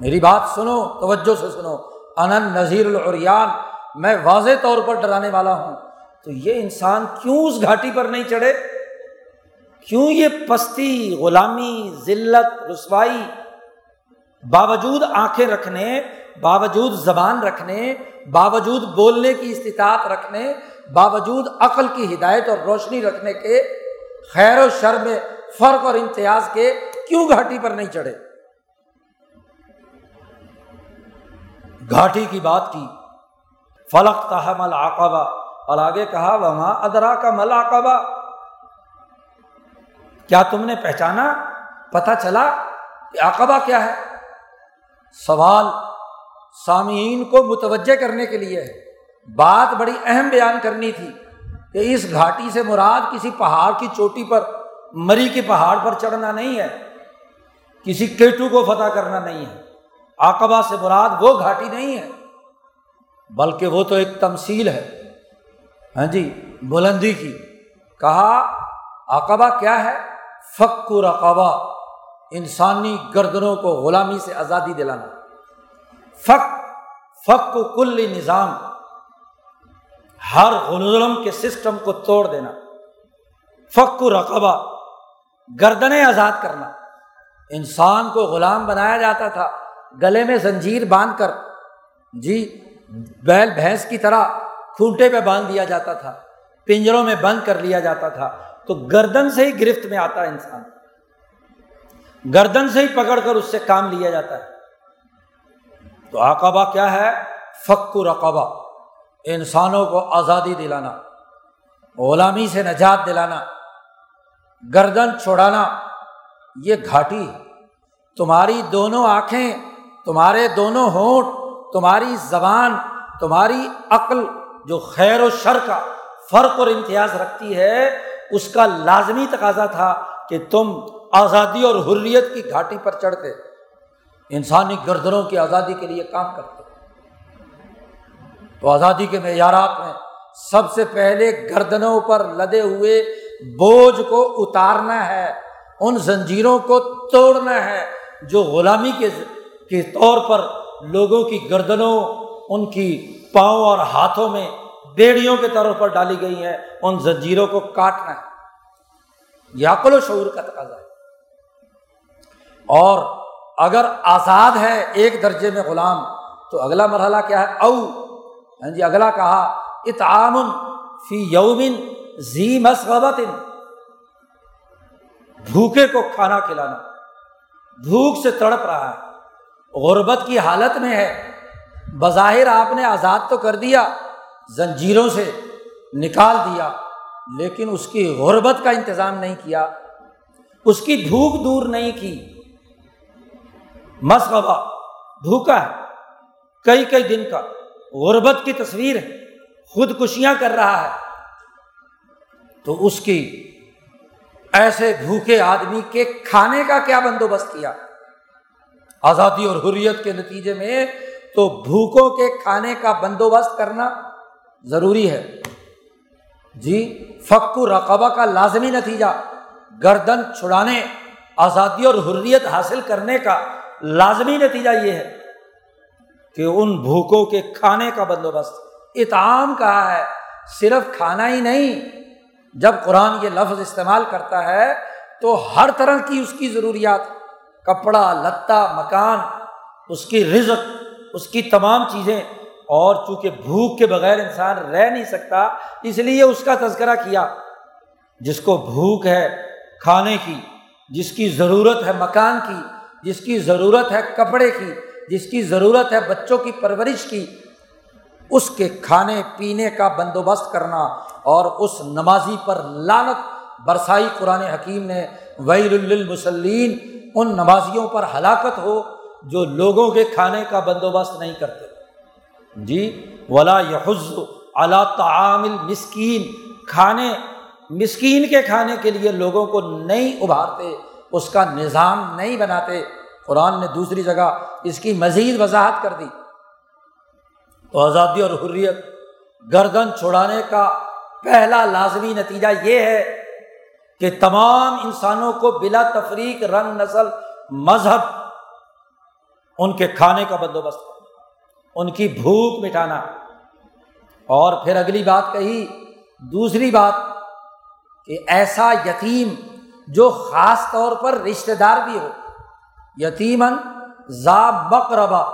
میری بات سنو، توجہ سے سنو، انا نذیر العریان، میں واضح طور پر ڈرانے والا ہوں۔ تو یہ انسان کیوں اس گھاٹی پر نہیں چڑھے؟ کیوں یہ پستی، غلامی، ذلت، رسوائی، باوجود آنکھیں رکھنے، باوجود زبان رکھنے، باوجود بولنے کی استطاعت رکھنے، باوجود عقل کی ہدایت اور روشنی رکھنے کے، خیر و شر میں فرق اور امتیاز کے، کیوں گھاٹی پر نہیں چڑھے؟ گھاٹی کی بات کی، فلقتحم العقبہ، اور آگے کہا وما ادراک ما العقبہ، کیا تم نے پہچانا، پتہ چلا کہ عقبہ کیا ہے؟ سوال سامعین کو متوجہ کرنے کے لیے ہے، بات بڑی اہم بیان کرنی تھی کہ اس گھاٹی سے مراد کسی پہاڑ کی چوٹی پر، مری کے پہاڑ پر چڑھنا نہیں ہے، کسی کیٹو کو فتح کرنا نہیں ہے، عقبہ سے مراد وہ گھاٹی نہیں ہے، بلکہ وہ تو ایک تمثیل ہے، ہاں جی، بلندی کی۔ کہا عقبہ کیا ہے؟ فک رقبہ، انسانی گردنوں کو غلامی سے آزادی دلانا، فک کل نظام، ہر غلام کے سسٹم کو توڑ دینا، فک رقبہ، گردنیں آزاد کرنا۔ انسان کو غلام بنایا جاتا تھا، گلے میں زنجیر باندھ کر جی بیل بھینس کی طرح کھونٹے پہ باندھ دیا جاتا تھا، پنجروں میں بند کر لیا جاتا تھا، تو گردن سے ہی گرفت میں آتا ہے انسان، گردن سے ہی پکڑ کر اس سے کام لیا جاتا ہے۔ تو عقبہ کیا ہے؟ فک رقبہ، انسانوں کو آزادی دلانا، غلامی سے نجات دلانا، گردن چھڑانا، یہ گھاٹی ہے۔ تمہاری دونوں آنکھیں، تمہارے دونوں ہونٹ، تمہاری زبان، تمہاری عقل جو خیر و شر کا فرق اور امتیاز رکھتی ہے، اس کا لازمی تقاضا تھا کہ تم آزادی اور حریت کی گھاٹی پر چڑھتے، انسانی گردنوں کی آزادی کے لیے کام کرتے۔ تو آزادی کے معیارات میں سب سے پہلے گردنوں پر لدے ہوئے بوجھ کو اتارنا ہے، ان زنجیروں کو توڑنا ہے جو غلامی کے طور پر لوگوں کی گردنوں، ان کی پاؤں اور ہاتھوں میں بیڑیوں کے طور پر ڈالی گئی ہیں، ان زنجیروں کو کاٹنا ہے۔ یہ عقل و شعور کا تقاضا ہے۔ اور اگر آزاد ہے ایک درجے میں غلام، تو اگلا مرحلہ کیا ہے؟ اگلا کہا اطعام فی یوم ذی مسغبۃ، بھوکے کو کھانا کھلانا، بھوک سے تڑپ رہا ہے، غربت کی حالت میں ہے، بظاہر آپ نے آزاد تو کر دیا، زنجیروں سے نکال دیا، لیکن اس کی غربت کا انتظام نہیں کیا، اس کی بھوک دور نہیں کی۔ مسغبہ بھوکا ہے، کئی کئی دن کا، غربت کی تصویر ہے، خودکشیاں کر رہا ہے۔ تو اس کی، ایسے بھوکے آدمی کے کھانے کا کیا بندوبست کیا؟ آزادی اور حریت کے نتیجے میں تو بھوکوں کے کھانے کا بندوبست کرنا ضروری ہے۔ جی فک رقبہ کا لازمی نتیجہ گردن چھڑانے، آزادی اور حریت حاصل کرنے کا لازمی نتیجہ یہ ہے کہ ان بھوکوں کے کھانے کا بندوبست۔ اطعام کہا ہے، صرف کھانا ہی نہیں، جب قرآن یہ لفظ استعمال کرتا ہے تو ہر طرح کی اس کی ضروریات، کپڑا، لتا، مکان، اس کی رزق، اس کی تمام چیزیں، اور چونکہ بھوک کے بغیر انسان رہ نہیں سکتا، اس لیے اس کا تذکرہ کیا۔ جس کو بھوک ہے کھانے کی، جس کی ضرورت ہے مکان کی، جس کی ضرورت ہے کپڑے کی، جس کی ضرورت ہے بچوں کی پرورش کی، اس کے کھانے پینے کا بندوبست کرنا، اور اس نمازی پر لعنت برسائی قرآن حکیم نے، ویل للمصلین، ان نمازیوں پر ہلاکت ہو جو لوگوں کے کھانے کا بندوبست نہیں کرتے۔ جی ولا یحض علی طعام المسکین، کھانے مسکین کے کھانے کے لیے لوگوں کو نہیں ابھارتے، اس کا نظام نہیں بناتے۔ قرآن نے دوسری جگہ اس کی مزید وضاحت کر دی۔ تو آزادی اور حریت، گردن چھڑانے کا پہلا لازمی نتیجہ یہ ہے کہ تمام انسانوں کو بلا تفریق، رنگ، نسل، مذہب، ان کے کھانے کا بندوبست کرنا، ان کی بھوک مٹانا۔ اور پھر اگلی بات کہی، دوسری بات، کہ ایسا یتیم جو خاص طور پر رشتہ دار بھی ہو، یتیمن ذا مقربہ۔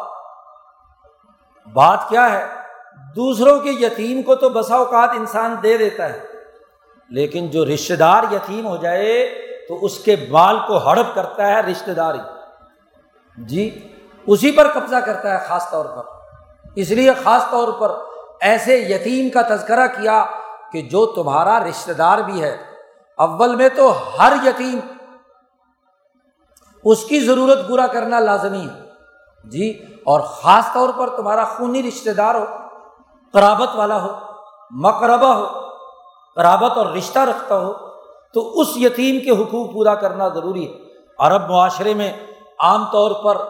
بات کیا ہے؟ دوسروں کے یتیم کو تو بسا اوقات انسان دے دیتا ہے، لیکن جو رشتہ دار یتیم ہو جائے تو اس کے مال کو ہڑپ کرتا ہے رشتہ دار ہی، جی اسی پر قبضہ کرتا ہے خاص طور پر۔ اس لیے خاص طور پر ایسے یتیم کا تذکرہ کیا کہ جو تمہارا رشتہ دار بھی ہے۔ اول میں تو ہر یتیم، اس کی ضرورت پورا کرنا لازمی ہے، جی، اور خاص طور پر تمہارا خونی رشتہ دار ہو، قرابت والا ہو، مقربہ ہو، قرابت اور رشتہ رکھتا ہو، تو اس یتیم کے حقوق پورا کرنا ضروری ہے۔ عرب معاشرے میں عام طور پر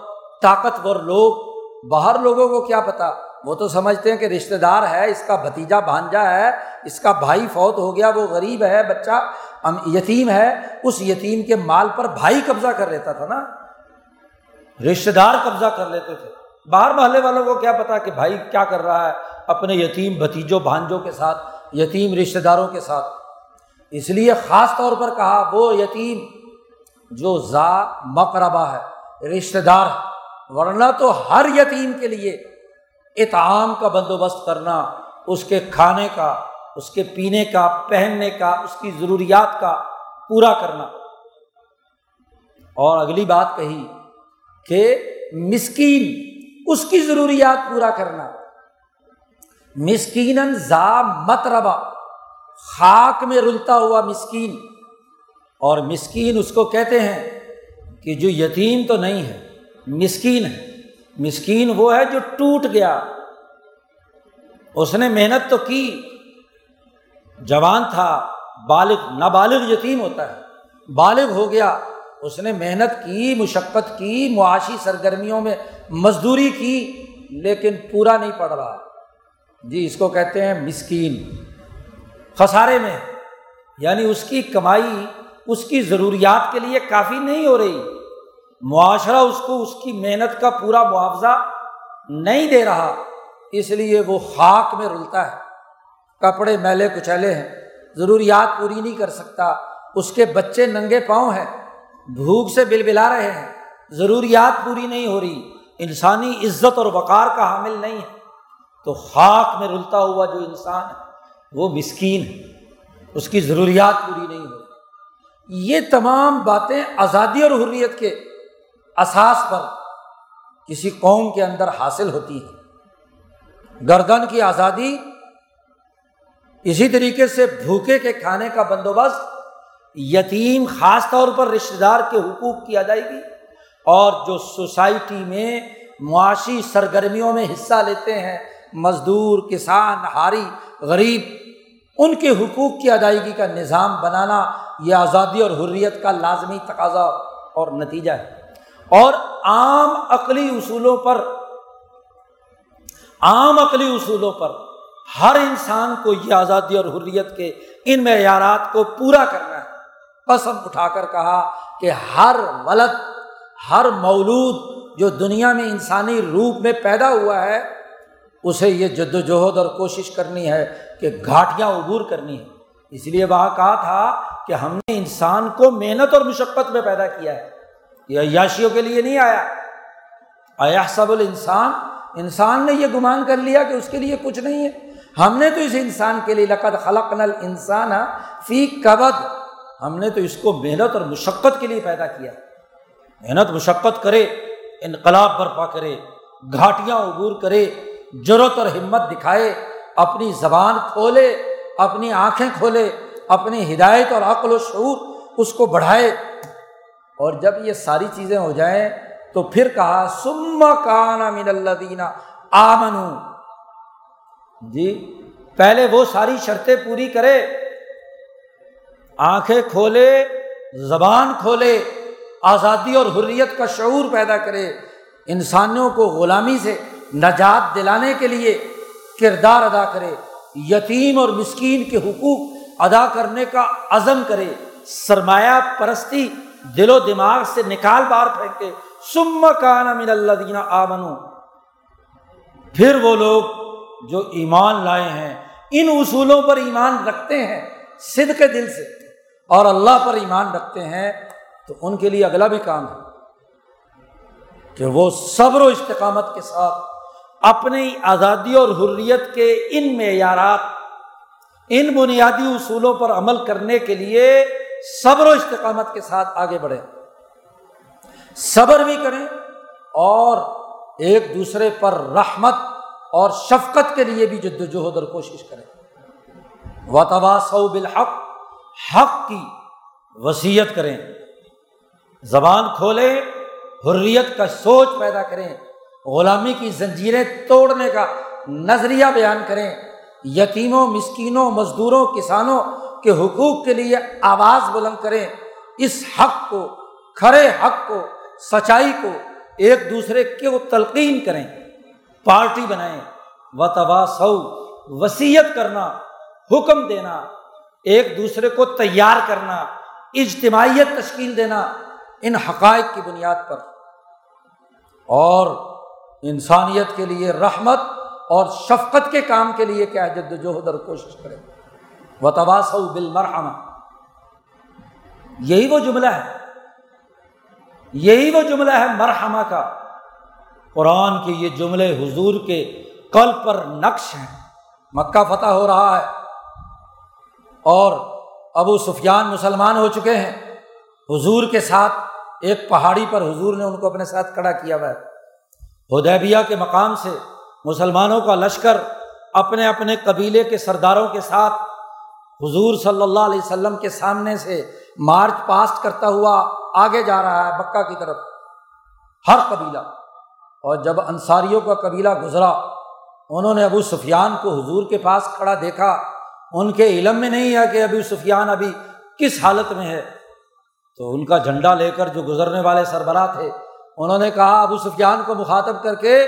طاقتور لوگ، باہر لوگوں کو کیا پتہ، وہ تو سمجھتے ہیں کہ رشتہ دار ہے، اس کا بھتیجا بھانجا ہے، اس کا بھائی فوت ہو گیا، وہ غریب ہے، بچہ یتیم ہے، اس یتیم کے مال پر بھائی قبضہ کر لیتا تھا نا، رشتہ دار قبضہ کر لیتے تھے۔ باہر محلے والوں کو کیا پتا کہ بھائی کیا کر رہا ہے اپنے یتیم بھتیجوں بھانجوں کے ساتھ، یتیم رشتہ داروں کے ساتھ۔ اس لیے خاص طور پر کہا وہ یتیم جو ذا مقربہ ہے، رشتہ دار، ورنہ تو ہر یتیم کے لیے اطعام کا بندوبست کرنا، اس کے کھانے کا، اس کے پینے کا، پہننے کا، اس کی ضروریات کا پورا کرنا۔ اور اگلی بات کہی کہ مسکین، اس کی ضروریات پورا کرنا، مسکیناً ذا متربہ، خاک میں رلتا ہوا مسکین۔ اور مسکین اس کو کہتے ہیں کہ جو یتیم تو نہیں ہے، مسکین ہے۔ مسکین وہ ہے جو ٹوٹ گیا، اس نے محنت تو کی، جوان تھا، بالغ، نابالغ یتیم ہوتا ہے، بالغ ہو گیا، اس نے محنت کی، مشقت کی، معاشی سرگرمیوں میں مزدوری کی، لیکن پورا نہیں پڑ رہا، جی اس کو کہتے ہیں مسکین، خسارے میں، یعنی اس کی کمائی اس کی ضروریات کے لیے کافی نہیں ہو رہی، معاشرہ اس کو اس کی محنت کا پورا معاوضہ نہیں دے رہا، اس لیے وہ خاک میں رلتا ہے، کپڑے میلے کچیلے ہیں، ضروریات پوری نہیں کر سکتا، اس کے بچے ننگے پاؤں ہیں، بھوک سے بلبلا رہے ہیں، ضروریات پوری نہیں ہو رہی، انسانی عزت اور وقار کا حامل نہیں ہے، تو خاک میں رلتا ہوا جو انسان ہے وہ مسکین ہے، اس کی ضروریات پوری نہیں ہو رہی۔ یہ تمام باتیں آزادی اور حریت کے اساس پر کسی قوم کے اندر حاصل ہوتی ہے۔ گردن کی آزادی، اسی طریقے سے بھوکے کے کھانے کا بندوبست، یتیم خاص طور پر رشتہ دار کے حقوق کی ادائیگی، اور جو سوسائٹی میں معاشی سرگرمیوں میں حصہ لیتے ہیں، مزدور، کسان، حاری، غریب، ان کے حقوق کی ادائیگی کا نظام بنانا، یہ آزادی اور حریت کا لازمی تقاضا اور نتیجہ ہے۔ اور عام عقلی اصولوں پر ہر انسان کو یہ آزادی اور حریت کے ان معیارات کو پورا کرنا ہے۔ قسم اٹھا کر کہا کہ ہر ولد، ہر مولود جو دنیا میں انسانی روپ میں پیدا ہوا ہے، اسے یہ جدوجہد اور کوشش کرنی ہے کہ گھاٹیاں عبور کرنی ہے۔ اس لیے وہاں کہا تھا کہ ہم نے انسان کو محنت اور مشقت میں پیدا کیا ہے، یہ عیاشیوں کے لیے نہیں آیا۔ ایحسب الانسان، انسان نے یہ گمان کر لیا کہ اس کے لیے کچھ نہیں ہے، ہم نے تو اس انسان کے لیے لقد خلقنا الانسان فی کبد، ہم نے تو اس کو محنت اور مشقت کے لیے پیدا کیا۔ محنت مشقت کرے، انقلاب برپا کرے، گھاٹیاں عبور کرے، جرأت اور ہمت دکھائے، اپنی زبان کھولے، اپنی آنکھیں کھولے، اپنی ہدایت اور عقل و شعور اس کو بڑھائے۔ اور جب یہ ساری چیزیں ہو جائیں تو پھر کہا ثم کان من الذین آمنوا، جی پہلے وہ ساری شرطیں پوری کرے، آنکھیں کھولے، زبان کھولے، آزادی اور حریت کا شعور پیدا کرے، انسانوں کو غلامی سے نجات دلانے کے لیے کردار ادا کرے، یتیم اور مسکین کے حقوق ادا کرنے کا عزم کرے، سرمایہ پرستی دل و دماغ سے نکال باہر پھینکے، ثم کان من الذین آمنوا، پھر وہ لوگ جو ایمان لائے ہیں، ان اصولوں پر ایمان رکھتے ہیں صدق دل سے اور اللہ پر ایمان رکھتے ہیں، تو ان کے لیے اگلا بھی کام ہے کہ وہ صبر و استقامت کے ساتھ اپنی آزادی اور حریت کے ان معیارات، ان بنیادی اصولوں پر عمل کرنے کے لیے صبر و استقامت کے ساتھ آگے بڑھیں، صبر بھی کریں اور ایک دوسرے پر رحمت اور شفقت کے لیے بھی جدوجہد اور کوشش کریں۔ وتواصوا بالحق، حق کی وصیت کریں، زبان کھولیں، حریت کا سوچ پیدا کریں، غلامی کی زنجیریں توڑنے کا نظریہ بیان کریں، یتیموں، مسکینوں، مزدوروں، کسانوں کے حقوق کے لیے آواز بلند کریں، اس حق کو، کھرے حق کو، سچائی کو ایک دوسرے کو تلقین کریں، پارٹی بنائیں۔ وتواصوا، وصیت کرنا، حکم دینا، ایک دوسرے کو تیار کرنا، اجتماعیت تشکیل دینا، ان حقائق کی بنیاد پر، اور انسانیت کے لیے رحمت اور شفقت کے کام کے لیے کیا جدوجہد اور کوشش کریں۔ وتواصوا بالمرحمہ، یہی وہ جملہ ہے مرحمہ کا۔ قرآن کے یہ جملے حضور کے قلب پر نقش ہیں۔ مکہ فتح ہو رہا ہے اور ابو سفیان مسلمان ہو چکے ہیں، حضور کے ساتھ ایک پہاڑی پر حضور نے ان کو اپنے ساتھ کھڑا کیا ہوا ہے۔ حدیبیہ کے مقام سے مسلمانوں کا لشکر اپنے اپنے قبیلے کے سرداروں کے ساتھ حضور صلی اللہ علیہ وسلم کے سامنے سے مارچ پاسٹ کرتا ہوا آگے جا رہا ہے مکہ کی طرف، ہر قبیلہ۔ اور جب انصاریوں کا قبیلہ گزرا، انہوں نے ابو سفیان کو حضور کے پاس کھڑا دیکھا، ان کے علم میں نہیں ہے کہ ابو سفیان ابھی کس حالت میں ہے، تو ان کا جھنڈا لے کر جو گزرنے والے سربراہ تھے انہوں نے کہا ابو سفیان کو مخاطب کر کے،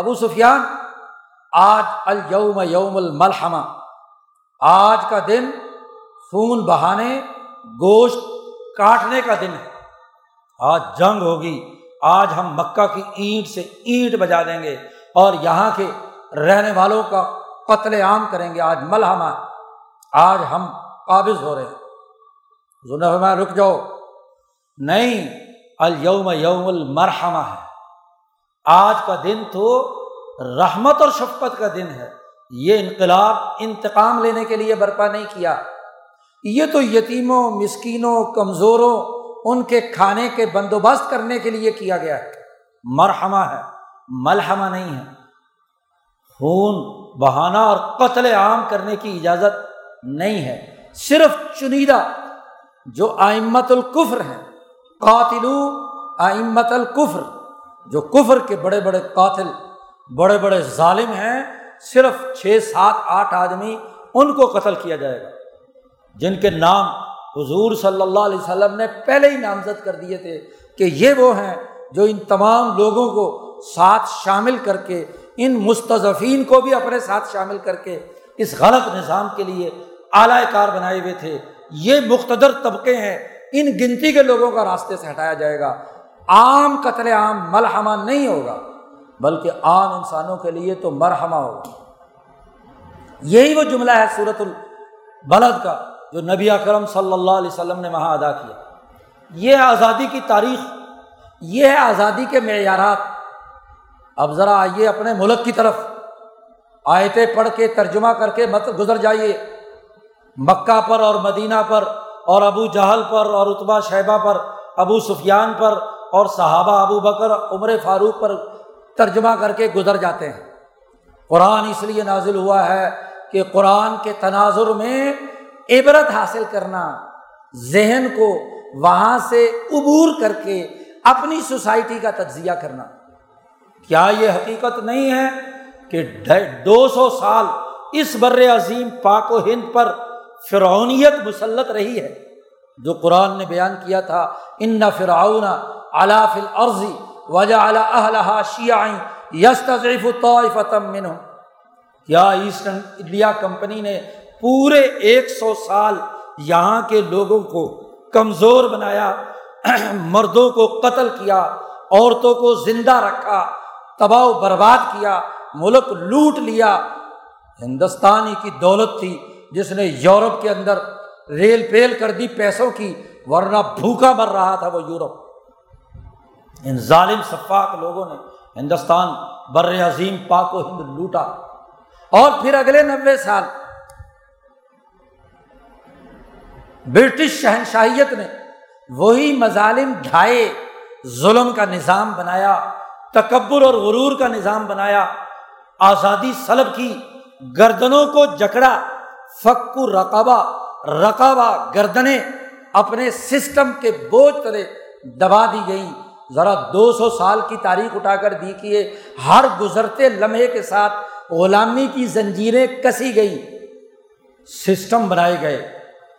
ابو سفیان آج الیوم یوم الملحمہ، آج کا دن خون بہانے گوشت کاٹنے کا دن ہے، آج جنگ ہوگی، آج ہم مکہ کی اینٹ سے اینٹ بجا دیں گے اور یہاں کے رہنے والوں کا قتل عام کریں گے، آج ملحمہ، آج ہم قابض ہو رہے ہیں۔ حضور نے فرمایا رک جاؤ، نہیں، الیوم یوم المرحمہ ہے، آج کا دن تو رحمت اور شفقت کا دن ہے، یہ انقلاب انتقام لینے کے لیے برپا نہیں کیا، یہ تو یتیموں، مسکینوں، کمزوروں، ان کے کھانے کے بندوبست کرنے کے لیے کیا گیا ہے۔ مرحمہ ہے، ملحمہ نہیں ہے۔ خون بہانا اور قتل عام کرنے کی اجازت نہیں ہے، صرف چنیدہ جو ائمۃ الکفر ہیں، قاتلو ائمۃ الکفر، جو کفر کے بڑے بڑے قاتل، بڑے بڑے ظالم ہیں، صرف 6-7-8 آدمی، ان کو قتل کیا جائے گا، جن کے نام حضور صلی اللہ علیہ وسلم نے پہلے ہی نامزد کر دیے تھے کہ یہ وہ ہیں جو ان تمام لوگوں کو ساتھ شامل کر کے، ان مستضعفین کو بھی اپنے ساتھ شامل کر کے اس غلط نظام کے لیے اعلی کار بنائے ہوئے تھے۔ یہ مقتدر طبقے ہیں، ان گنتی کے لوگوں کا راستے سے ہٹایا جائے گا، عام قتل عام ملحمہ نہیں ہوگا بلکہ عام انسانوں کے لیے تو مرحمہ ہوگا۔ یہی وہ جملہ ہے سورۃ البلد کا جو نبی اکرم صلی اللہ علیہ وسلم نے وہاں ادا کیا۔ یہ ہے آزادی کی تاریخ، یہ ہے آزادی کے معیارات۔ اب ذرا آئیے اپنے ملک کی طرف، آیتیں پڑھ کے ترجمہ کر کے مت گزر جائیے۔ مکہ پر اور مدینہ پر اور ابو جہل پر اور عتبہ شیبہ پر، ابو سفیان پر اور صحابہ ابو بکر عمر فاروق پر ترجمہ کر کے گزر جاتے ہیں۔ قرآن اس لیے نازل ہوا ہے کہ قرآن کے تناظر میں عبرت حاصل کرنا، ذہن کو وہاں سے عبور کر کے اپنی سوسائٹی کا تجزیہ کرنا۔ کیا یہ حقیقت نہیں ہے کہ 200 سال اس بر عظیم پاک و ہند پر فرعونیت مسلط رہی ہے، جو قرآن نے بیان کیا تھا، ان فرعون علا فی الارض وجعل اہلھا شیعا یستضعف طائفۃ منھم۔ کیا ایسٹ انڈیا کمپنی نے پورے 100 سال یہاں کے لوگوں کو کمزور بنایا، مردوں کو قتل کیا، عورتوں کو زندہ رکھا، تباہ و برباد کیا، ملک لوٹ لیا؟ ہندوستان ہی کی دولت تھی جس نے یورپ کے اندر ریل پیل کر دی پیسوں کی، ورنہ بھوکا مر رہا تھا وہ یورپ۔ ان ظالم سفاک لوگوں نے ہندوستان بر عظیم پاک و ہند لوٹا، اور پھر اگلے 90 سال برٹش شہنشاہیت نے وہی مظالم ڈھائے، ظلم کا نظام بنایا، تکبر اور غرور کا نظام بنایا، آزادی سلب کی، گردنوں کو جکڑا، فک رقبہ، رقبہ گردنیں اپنے سسٹم کے بوجھ تلے دبا دی گئیں۔ ذرا 200 سال کی تاریخ اٹھا کر دیکھیے، ہر گزرتے لمحے کے ساتھ غلامی کی زنجیریں کسی گئیں، سسٹم بنائے گئے،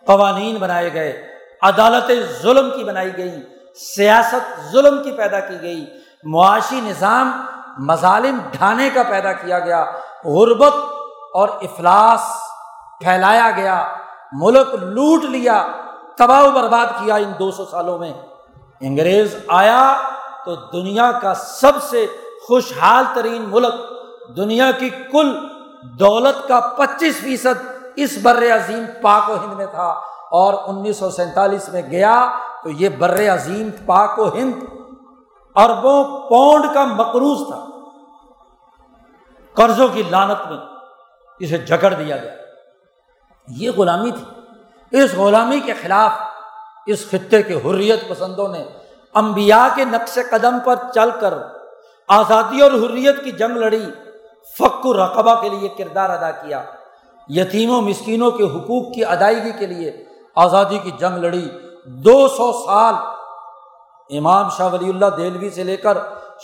قوانین بنائے گئے، عدالتیں ظلم کی بنائی گئیں، سیاست ظلم کی پیدا کی گئی، معاشی نظام مظالم ڈھانے کا پیدا کیا گیا، غربت اور افلاس پھیلایا گیا، ملک لوٹ لیا، تباہ و برباد کیا۔ ان 200 سالوں میں انگریز آیا تو دنیا کا سب سے خوشحال ترین ملک، دنیا کی کل دولت کا 25% اس بر عظیم پاک و ہند میں تھا، اور 1947 میں گیا تو یہ بر عظیم پاک و ہند اربوں پاؤنڈ کا مقروض تھا۔ قرضوں کی لعنت میں اسے جکڑ دیا گیا۔ یہ غلامی تھی۔ اس غلامی کے خلاف اس خطے کے حریت پسندوں نے انبیاء کے نقش قدم پر چل کر آزادی اور حریت کی جنگ لڑی، فک و رقبہ کے لیے کردار ادا کیا، یتیموں مسکینوں کے حقوق کی ادائیگی کے لیے آزادی کی جنگ لڑی۔ 200 سال امام شاہ ولی اللہ دہلوی سے لے کر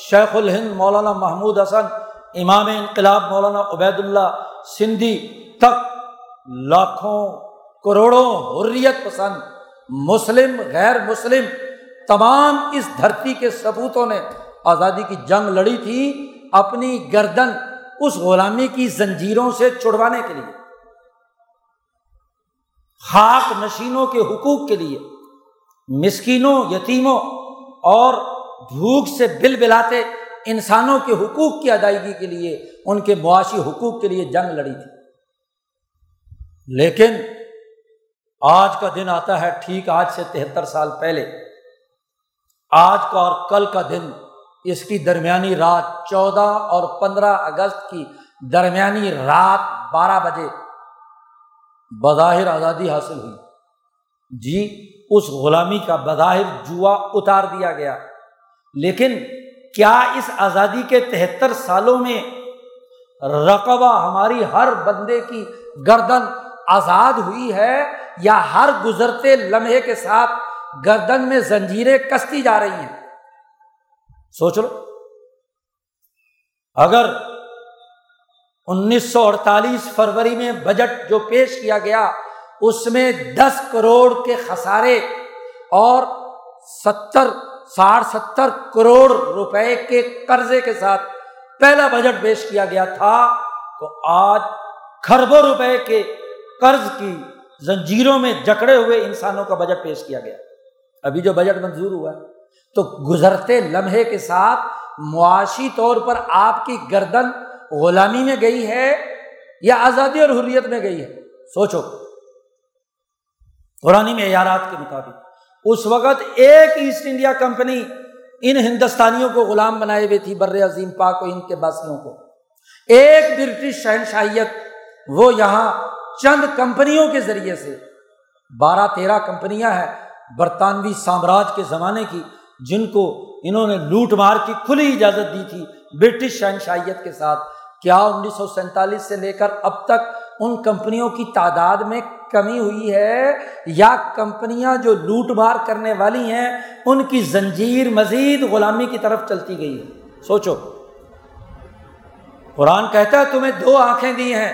شیخ الہند مولانا محمود حسن، امام انقلاب مولانا عبید اللہ سندھی تک لاکھوں کروڑوں حریت پسند، مسلم غیر مسلم، تمام اس دھرتی کے سپوتوں نے آزادی کی جنگ لڑی تھی، اپنی گردن اس غلامی کی زنجیروں سے چھڑوانے کے لیے، خاک نشینوں کے حقوق کے لیے، مسکینوں یتیموں اور بھوک سے بل بلاتے انسانوں کے حقوق کی ادائیگی کے لیے، ان کے معاشی حقوق کے لیے جنگ لڑی تھی۔ لیکن آج کا دن آتا ہے، ٹھیک آج سے 73 سال پہلے، آج کا اور کل کا دن، اس کی درمیانی رات 14 اور 15 اگست کی درمیانی رات 12 بجے بظاہر آزادی حاصل ہوئی۔ جی، اس غلامی کا بظاہر جوا اتار دیا گیا، لیکن کیا اس آزادی کے 73 سالوں میں رقبہ ہماری ہر بندے کی گردن آزاد ہوئی ہے، یا ہر گزرتے لمحے کے ساتھ گردن میں زنجیریں کستی جا رہی ہیں؟ سوچ لو، اگر 1948 فروری میں بجٹ جو پیش کیا گیا، اس میں 10 کروڑ کے خسارے اور 60-70 کروڑ روپے کے قرضے کے ساتھ پہلا بجٹ پیش کیا گیا تھا، تو آج کھربوں روپے کے قرض کی زنجیروں میں جکڑے ہوئے انسانوں کا بجٹ پیش کیا گیا۔ ابھی جو بجٹ منظور ہوا ہے تو گزرتے لمحے کے ساتھ معاشی طور پر آپ کی گردن غلامی میں گئی ہے یا آزادی اور حریت میں گئی ہے؟ سوچو، قرآن معیارات کے مطابق اس وقت ایک ایسٹ انڈیا کمپنی ان ہندوستانیوں کو غلام بنائے ہوئے تھی، بر عظیم پاک و ان کے باسیوں کو۔ ایک برٹش شہنشاہیت وہ یہاں چند کمپنیوں کے ذریعے سے، 12-13 کمپنیاں ہیں برطانوی سامراج کے زمانے کی، جن کو انہوں نے لوٹ مار کی کھلی اجازت دی تھی برٹش شہنشاہیت کے ساتھ۔ کیا 1947 سے لے کر اب تک ان کمپنیوں کی تعداد میں کمی ہوئی ہے، یا کمپنیاں جو لوٹ مار کرنے والی ہیں ان کی زنجیر مزید غلامی کی طرف چلتی گئی ہے؟ سوچو، قرآن کہتا ہے تمہیں 2 آنکھیں دی ہیں،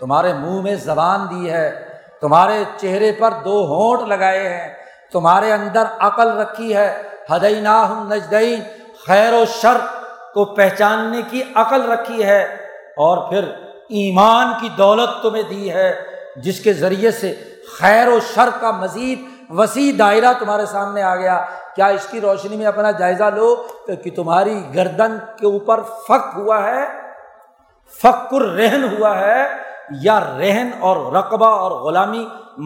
تمہارے منہ میں زبان دی ہے، تمہارے چہرے پر 2 ہونٹ لگائے ہیں، تمہارے اندر عقل رکھی ہے، ہدیناہم نجدین، خیر و شر کو پہچاننے کی عقل رکھی ہے، اور پھر ایمان کی دولت تمہیں دی ہے جس کے ذریعے سے خیر و شر کا مزید وسیع دائرہ تمہارے سامنے آ گیا۔ کیا اس کی روشنی میں اپنا جائزہ لو کہ تمہاری گردن کے اوپر فک ہوا ہے، فک الرہن ہوا ہے، یا رہن اور رقبہ اور غلامی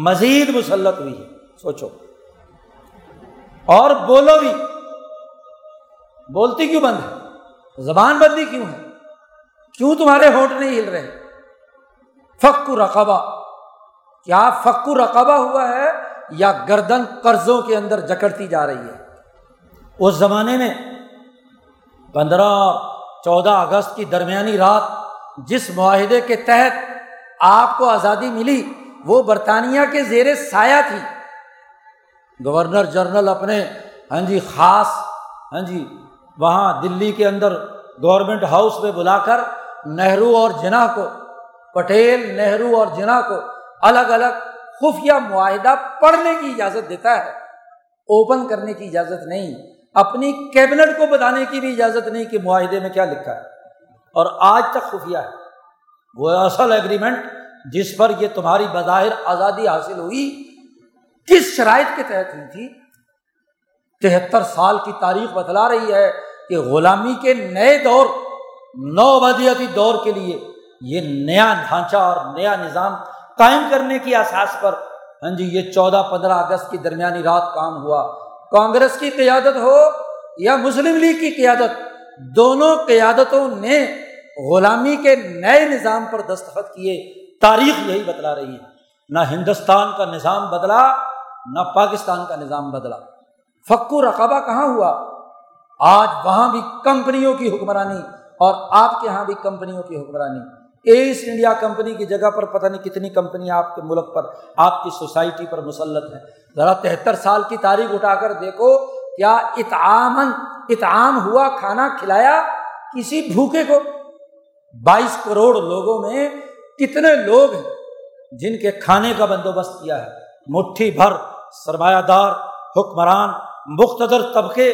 مزید مسلط ہوئی ہے؟ سوچو، اور بولو بھی، بولتی کیوں بند ہے، زبان بندی کیوں ہے، کیوں تمہارے ہونٹ نہیں ہل رہے؟ فک رقبہ، کیا فک رقبہ ہوا ہے یا گردن قرضوں کے اندر جکڑتی جا رہی ہے؟ اس زمانے میں 15-14 اگست کی درمیانی رات جس معاہدے کے تحت آپ کو آزادی ملی، وہ برطانیہ کے زیر سایہ تھی۔ گورنر جنرل اپنے وہاں دلی کے اندر گورنمنٹ ہاؤس میں بلا کر نہرو اور جناح کو، پٹیل نہرو اور جناح کو الگ الگ خفیہ معاہدہ پڑھنے کی اجازت دیتا ہے، اوپن کرنے کی اجازت نہیں، اپنی کیبنٹ کو بتانے کی بھی اجازت نہیں کہ معاہدے میں کیا لکھا ہے، اور آج تک خفیہ ہے۔ وہ اصل ایگریمنٹ جس پر یہ تمہاری بظاہر آزادی حاصل ہوئی، کس شرائط کے تحت ہوئی تھی؟ 73 سال کی تاریخ بتلا رہی ہے کہ غلامی کے نئے دور، نوآبادیاتی دور کے لیے یہ نیا ڈھانچہ اور نیا نظام قائم کرنے کی اساس پر یہ 14-15 اگست کی درمیانی رات کام ہوا۔ کانگریس کی قیادت ہو یا مسلم لیگ کی قیادت، دونوں قیادتوں نے غلامی کے نئے نظام پر دستخط کیے۔ تاریخ یہی بتلا رہی ہے، نہ ہندوستان کا نظام بدلا نہ پاکستان کا نظام بدلا۔ فک و رقبہ کہاں ہوا؟ آج وہاں بھی کمپنیوں کی حکمرانی اور آپ کے ہاں بھی کمپنیوں کی حکمرانی۔ ایسٹ انڈیا کمپنی کی جگہ پر پتہ نہیں کتنی کمپنیاں آپ کے ملک پر، آپ کی سوسائٹی پر مسلط ہیں۔ ذرا 73 سال کی تاریخ اٹھا کر دیکھو، کیا اطعام ہوا، کھانا کھلایا کسی بھوکے کو؟ 22 کروڑ لوگوں میں کتنے لوگ ہیں جن کے کھانے کا بندوبست کیا ہے؟ مٹھی بھر سرمایہ دار، حکمران، مقتدر طبقے،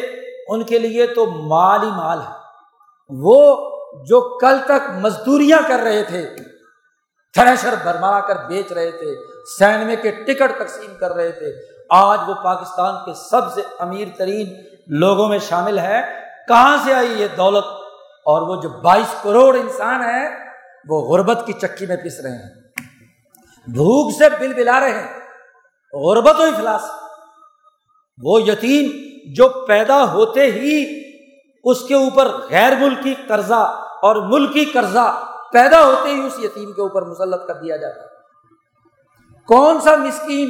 ان کے لیے تو مال ہی مال ہے۔ وہ جو کل تک مزدوریاں کر رہے تھے، تھریشر بھرما کر بیچ رہے تھے، سینمے کے ٹکٹ تقسیم کر رہے تھے، آج وہ پاکستان کے سب سے امیر ترین لوگوں میں شامل ہے۔ کہاں سے آئی یہ دولت؟ اور وہ جو 22 کروڑ انسان ہیں وہ غربت کی چکی میں پس رہے ہیں، بھوک سے بل بلا رہے ہیں، غربت و افلاس۔ وہ یتیم جو پیدا ہوتے ہی اس کے اوپر غیر ملکی قرضہ اور ملکی قرضہ پیدا ہوتے ہی اس یتیم کے اوپر مسلط کر دیا جاتا ہے۔ کون سا مسکین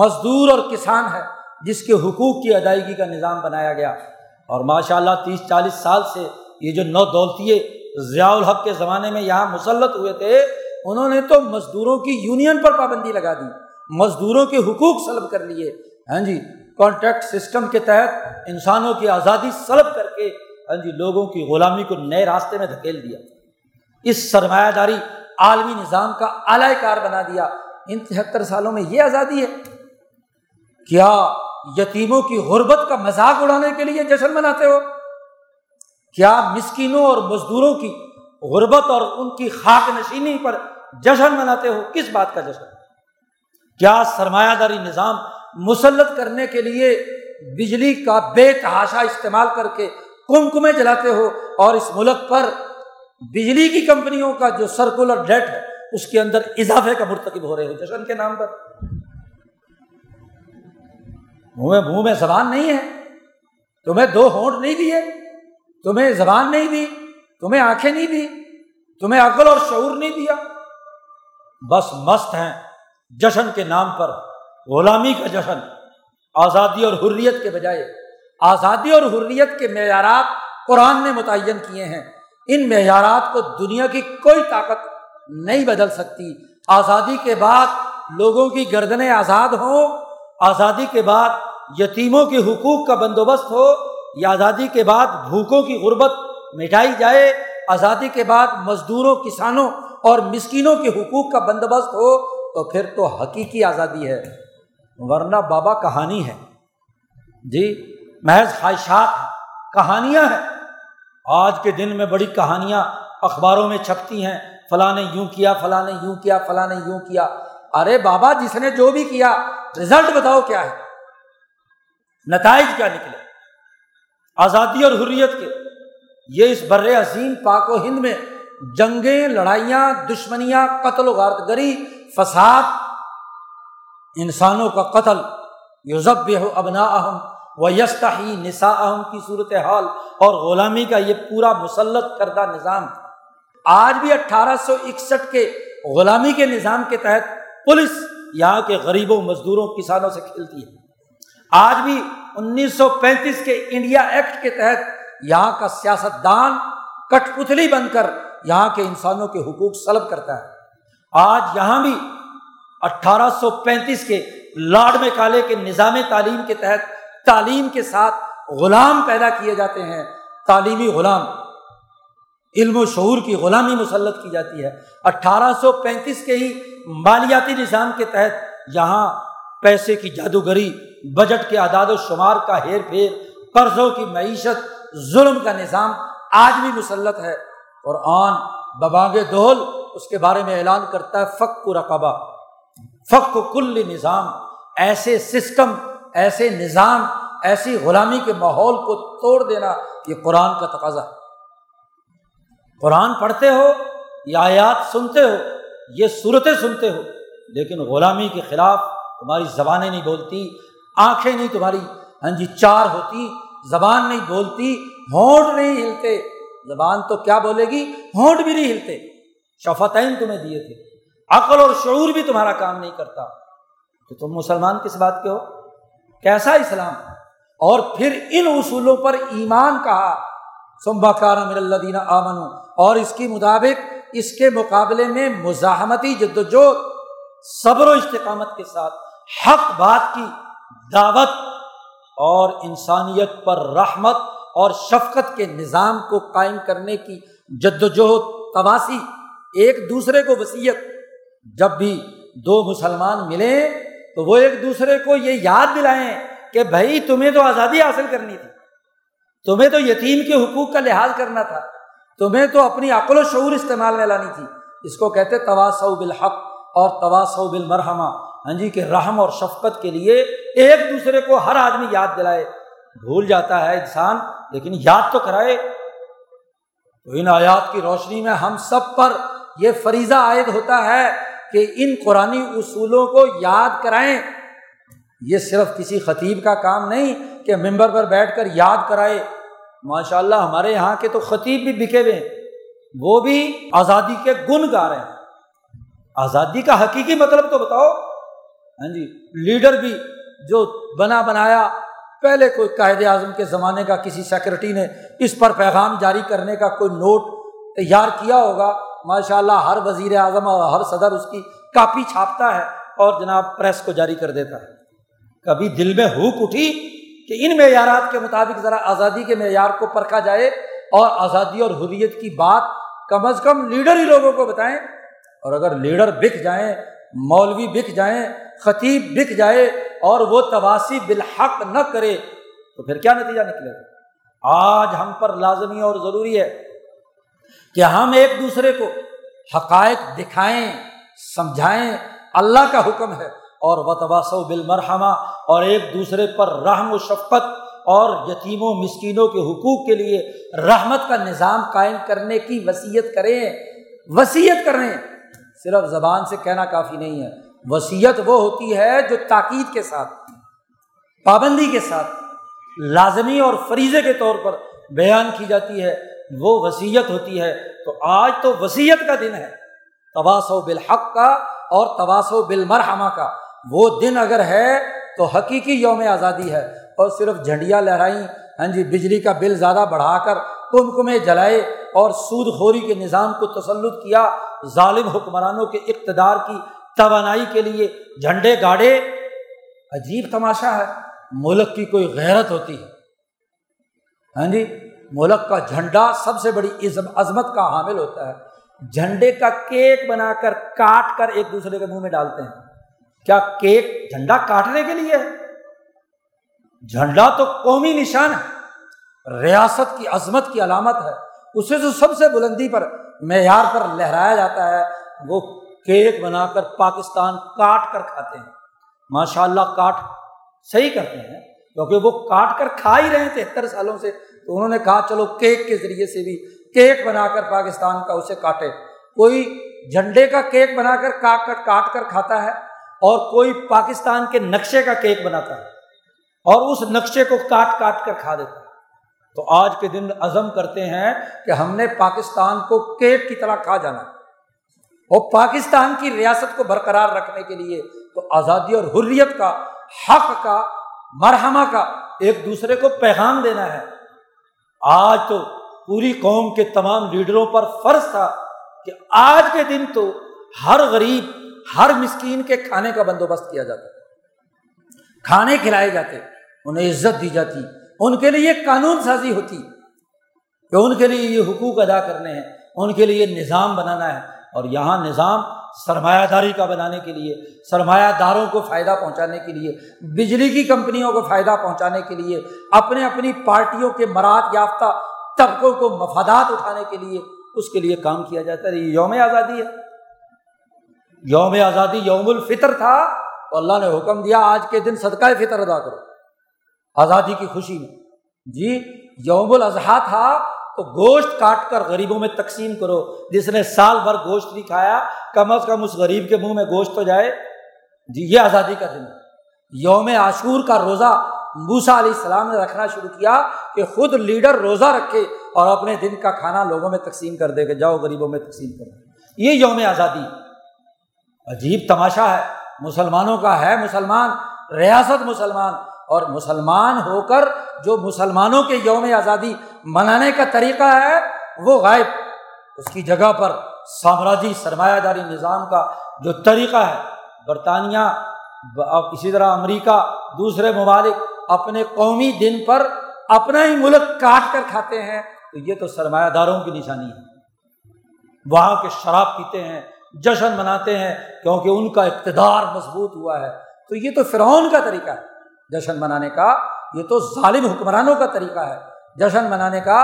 مزدور اور کسان ہے جس کے حقوق کی ادائیگی کا نظام بنایا گیا؟ اور ماشاء اللہ 30-40 سال سے یہ جو نو دولتیے ضیاء الحق کے زمانے میں یہاں مسلط ہوئے تھے، انہوں نے تو مزدوروں کی یونین پر پابندی لگا دی، مزدوروں کے حقوق سلب کر لیے۔ ہاں جی، کانٹریکٹ سسٹم کے تحت انسانوں کی آزادی سلب کر کے ہاں جی لوگوں کی غلامی کو نئے راستے میں دھکیل دیا۔ اس سرمایہ داری عالمی نظام کا اعلی کار بنا دیا۔ ان 73 سالوں میں یہ آزادی ہے؟ کیا یتیموں کی غربت کا مذاق اڑانے کے لیے جشن مناتے ہو؟ کیا مسکینوں اور مزدوروں کی غربت اور ان کی خاک نشینی پر جشن مناتے ہو؟ کس بات کا جشن؟ کیا سرمایہ داری نظام مسلط کرنے کے لیے بجلی کا بے تحاشا استعمال کر کے کمکمے جلاتے ہو، اور اس ملک پر بجلی کی کمپنیوں کا جو سرکولر ڈیٹ ہے اس کے اندر اضافے کا مرتکب ہو رہے ہو جشن کے نام پر؟ منہ میں زبان نہیں ہے، تمہیں 2 ہونٹ نہیں دیے، تمہیں زبان نہیں دی، تمہیں آنکھیں نہیں دی، تمہیں عقل اور شعور نہیں دیا، بس مست ہیں جشن کے نام پر۔ غلامی کا جشن آزادی اور حریت کے بجائے، آزادی اور حریت کے معیارات قرآن نے متعین کیے ہیں، ان معیارات کو دنیا کی کوئی طاقت نہیں بدل سکتی۔ آزادی کے بعد لوگوں کی گردنیں آزاد ہوں، آزادی کے بعد یتیموں کے حقوق کا بندوبست ہو، یا آزادی کے بعد بھوکوں کی غربت مٹائی جائے، آزادی کے بعد مزدوروں، کسانوں اور مسکینوں کے حقوق کا بندوبست ہو، تو پھر تو حقیقی آزادی ہے، ورنہ بابا کہانی ہے جی، محض خواہشات، کہانیاں ہیں۔ آج کے دن میں بڑی کہانیاں اخباروں میں چھپتی ہیں، فلاں نے یوں کیا، فلاں نے یوں کیا، فلاں نے یوں کیا۔ ارے بابا، جس نے جو بھی کیا، رزلٹ بتاؤ کیا ہے، نتائج کیا نکلے آزادی اور حریت کے؟ یہ اس بر عظیم پاک و ہند میں جنگیں، لڑائیاں، دشمنیاں، قتل و غارت گری، فساد، انسانوں کا قتل، یذبح ابناءہم ویستحیی نساءہم کی صورتحال اور غلامی کا یہ پورا مسلط کردہ نظام۔ آج بھی 1861 کے غلامی کے نظام کے تحت پولیس یہاں کے غریبوں، مزدوروں، کسانوں سے کھیلتی ہے۔ آج بھی 1935 کے انڈیا ایکٹ کے تحت یہاں کا سیاست دان کٹ پتلی بن کر یہاں کے انسانوں کے حقوق سلب کرتا ہے۔ آج یہاں بھی 1835 کے لارڈ میکالے کے نظام تعلیم کے تحت تعلیم کے ساتھ غلام پیدا کیے جاتے ہیں، تعلیمی غلام، علم و شعور کی غلامی مسلط کی جاتی ہے۔ 1835 کے ہی مالیاتی نظام کے تحت یہاں پیسے کی جادوگری، بجٹ کے اعداد و شمار کا ہیر پھیر، قرضوں کی معیشت، ظلم کا نظام آج بھی مسلط ہے۔ قرآن ببانگ دہل اس کے بارے میں اعلان کرتا ہے، فک رقبہ، فک کل نظام۔ ایسے سسٹم، ایسے نظام، ایسی غلامی کے ماحول کو توڑ دینا یہ قرآن کا تقاضا ہے۔ قرآن پڑھتے ہو، یہ آیات سنتے ہو، یہ صورتیں سنتے ہو، لیکن غلامی کے خلاف تمہاری زبانیں نہیں بولتی، آنکھیں نہیں تمہاری ہاں جی چار ہوتی، زبان نہیں بولتی، ہونٹ نہیں ہلتے، زبان تو کیا بولے گی، ہونٹ بھی نہیں ہلتے، شفتین تمہیں دیے تھے، عقل اور شعور بھی تمہارا کام نہیں کرتا، تو تم مسلمان کس بات کے ہو؟ کیسا اسلام؟ اور پھر ان اصولوں پر ایمان کہا، ثم کان من الذین آمنوا، اور اس کی مطابق اس کے مقابلے میں مزاحمتی جدوجہد، صبر و استقامت کے ساتھ حق بات کی دعوت اور انسانیت پر رحمت اور شفقت کے نظام کو قائم کرنے کی جدوجہد، تواصی، ایک دوسرے کو وصیت۔ جب بھی دو مسلمان ملیں تو وہ ایک دوسرے کو یہ یاد دلائیں کہ بھائی تمہیں تو آزادی حاصل کرنی تھی، تمہیں تو یتیم کے حقوق کا لحاظ کرنا تھا، تمہیں تو اپنی عقل و شعور استعمال میں لانی تھی۔ اس کو کہتے تواصوا بالحق اور تواصوا بالمرحمہ، ہاں جی، کہ رحم اور شفقت کے لیے ایک دوسرے کو ہر آدمی یاد دلائے۔ بھول جاتا ہے انسان، لیکن یاد تو کرائے۔ تو ان آیات کی روشنی میں ہم سب پر یہ فریضہ عائد ہوتا ہے کہ ان قرآنی اصولوں کو یاد کرائیں۔ یہ صرف کسی خطیب کا کام نہیں کہ ممبر پر بیٹھ کر یاد کرائے۔ ماشاء اللہ ہمارے یہاں کے تو خطیب بھی بکھے ہوئے ہیں، وہ بھی آزادی کے گن گا رہے ہیں۔ آزادی کا حقیقی مطلب تو بتاؤ۔ ہاں جی، لیڈر بھی جو بنا بنایا، پہلے کوئی قائد اعظم کے زمانے کا کسی سیکرٹری نے اس پر پیغام جاری کرنے کا کوئی نوٹ تیار کیا ہوگا، ماشاء اللہ ہر وزیر اعظم اور ہر صدر اس کی کاپی چھاپتا ہے اور جناب پریس کو جاری کر دیتا ہے۔ کبھی دل میں ہوک اٹھی کہ ان معیارات کے مطابق ذرا آزادی کے معیار کو پرکھا جائے، اور آزادی اور حریت کی بات کم از کم لیڈر ہی لوگوں کو بتائیں۔ اور اگر لیڈر بک جائیں، مولوی بک جائیں، خطیب بک جائے اور وہ تواصی بالحق نہ کرے تو پھر کیا نتیجہ نکلے گا؟ آج ہم پر لازمی اور ضروری ہے کہ ہم ایک دوسرے کو حقائق دکھائیں، سمجھائیں۔ اللہ کا حکم ہے، اور وتواصوا بالمرحمہ، اور ایک دوسرے پر رحم و شفقت اور یتیموں مسکینوں کے حقوق کے لیے رحمت کا نظام قائم کرنے کی وصیت کریں۔ وصیت کریں صرف زبان سے کہنا کافی نہیں ہے، وصیت وہ ہوتی ہے جو تاکید کے ساتھ، پابندی کے ساتھ، لازمی اور فریضے کے طور پر بیان کی جاتی ہے، وہ وصیت ہوتی ہے۔ تو آج تو وصیت کا دن ہے، تواصوا بالحق کا اور تواصوا بالمرحمہ کا۔ وہ دن اگر ہے تو حقیقی یوم آزادی ہے۔ اور صرف جھنڈیاں لہرائیں، ہاں جی، بجلی کا بل زیادہ بڑھا کر کمکمے جلائے اور سود خوری کے نظام کو تسلط کیا، ظالم حکمرانوں کے اقتدار کی توانائی کے لیے جھنڈے گاڑے، عجیب تماشا ہے۔ ملک کی کوئی غیرت ہوتی ہے؟ ہاں جی، ملک کا جھنڈا سب سے بڑی عظمت کا حامل ہوتا ہے، جھنڈے کا کیک بنا کر کاٹ کر ایک دوسرے کے منہ میں ڈالتے ہیں۔ کیا کیک جھنڈا کاٹنے کے لیے ہے؟ جھنڈا تو قومی نشان ہے، ریاست کی عظمت کی علامت ہے، اسے جو سب سے بلندی پر معیار پر لہرایا جاتا ہے، وہ کیک بنا کر پاکستان کاٹ کر کھاتے ہیں۔ ماشاء اللہ کاٹ صحیح کرتے ہیں، کیونکہ وہ کاٹ کر کھا ہی رہے ہیں 73 سالوں سے، تو انہوں نے کہا چلو کیک کے ذریعے سے بھی کیک بنا کر پاکستان کا اسے کاٹے۔ کوئی جھنڈے کا کیک بنا کر کاٹ کر کھاتا ہے، اور کوئی پاکستان کے نقشے کا کیک بناتا ہے اور اس نقشے کو کاٹ کاٹ کر کھا دیتا ہے۔ تو آج کے دن عزم کرتے ہیں کہ ہم نے پاکستان کو کیک کی طرح کھا جانا، اور پاکستان کی ریاست کو برقرار رکھنے کے لیے تو آزادی اور حریت کا، حق کا، مرحمہ کا ایک دوسرے کو پیغام دینا ہے۔ آج تو پوری قوم کے تمام لیڈروں پر فرض تھا کہ آج کے دن تو ہر غریب، ہر مسکین کے کھانے کا بندوبست کیا جاتا، کھانے کھلائے جاتے، انہیں عزت دی جاتی، ان کے لیے قانون سازی ہوتی کہ ان کے لیے یہ حقوق ادا کرنے ہیں، ان کے لیے نظام بنانا ہے۔ اور یہاں نظام سرمایہ داری کا بنانے کے لیے، سرمایہ داروں کو فائدہ پہنچانے کے لیے، بجلی کی کمپنیوں کو فائدہ پہنچانے کے لیے، اپنے اپنی پارٹیوں کے مراعات یافتہ طبقوں کو مفادات اٹھانے کے لیے، اس کے لیے کام کیا جاتا ہے۔ یہ یوم آزادی ہے۔ یوم آزادی یوم الفطر تھا، تو اللہ نے حکم دیا آج کے دن صدقہ فطر ادا کرو آزادی کی خوشی میں۔ جی، یوم الاضحیٰ تھا، تو گوشت کاٹ کر غریبوں میں تقسیم کرو۔ جس نے سال بھر گوشت نہیں کھایا، کم از کم اس غریب کے منہ میں گوشت تو جائے۔ جی، یہ آزادی کا دن ہے۔ یوم عاشور کا روزہ موسیٰ علیہ السلام نے رکھنا شروع کیا کہ خود لیڈر روزہ رکھے اور اپنے دن کا کھانا لوگوں میں تقسیم کر دے کہ جاؤ غریبوں میں تقسیم کرو۔ یہ یوم آزادی عجیب تماشا ہے مسلمانوں کا، ہے مسلمان ریاست مسلمان، اور مسلمان ہو کر جو مسلمانوں کے یوم آزادی منانے کا طریقہ ہے وہ غائب، اس کی جگہ پر سامراجی سرمایہ داری نظام کا جو طریقہ ہے، برطانیہ اسی طرح امریکہ دوسرے ممالک اپنے قومی دن پر اپنا ہی ملک کاٹ کر کھاتے ہیں، تو یہ تو سرمایہ داروں کی نشانی ہے۔ وہاں کے شراب پیتے ہیں، جشن مناتے ہیں، کیونکہ ان کا اقتدار مضبوط ہوا ہے۔ تو یہ تو فرعون کا طریقہ ہے جشن منانے کا، یہ تو ظالم حکمرانوں کا طریقہ ہے جشن منانے کا۔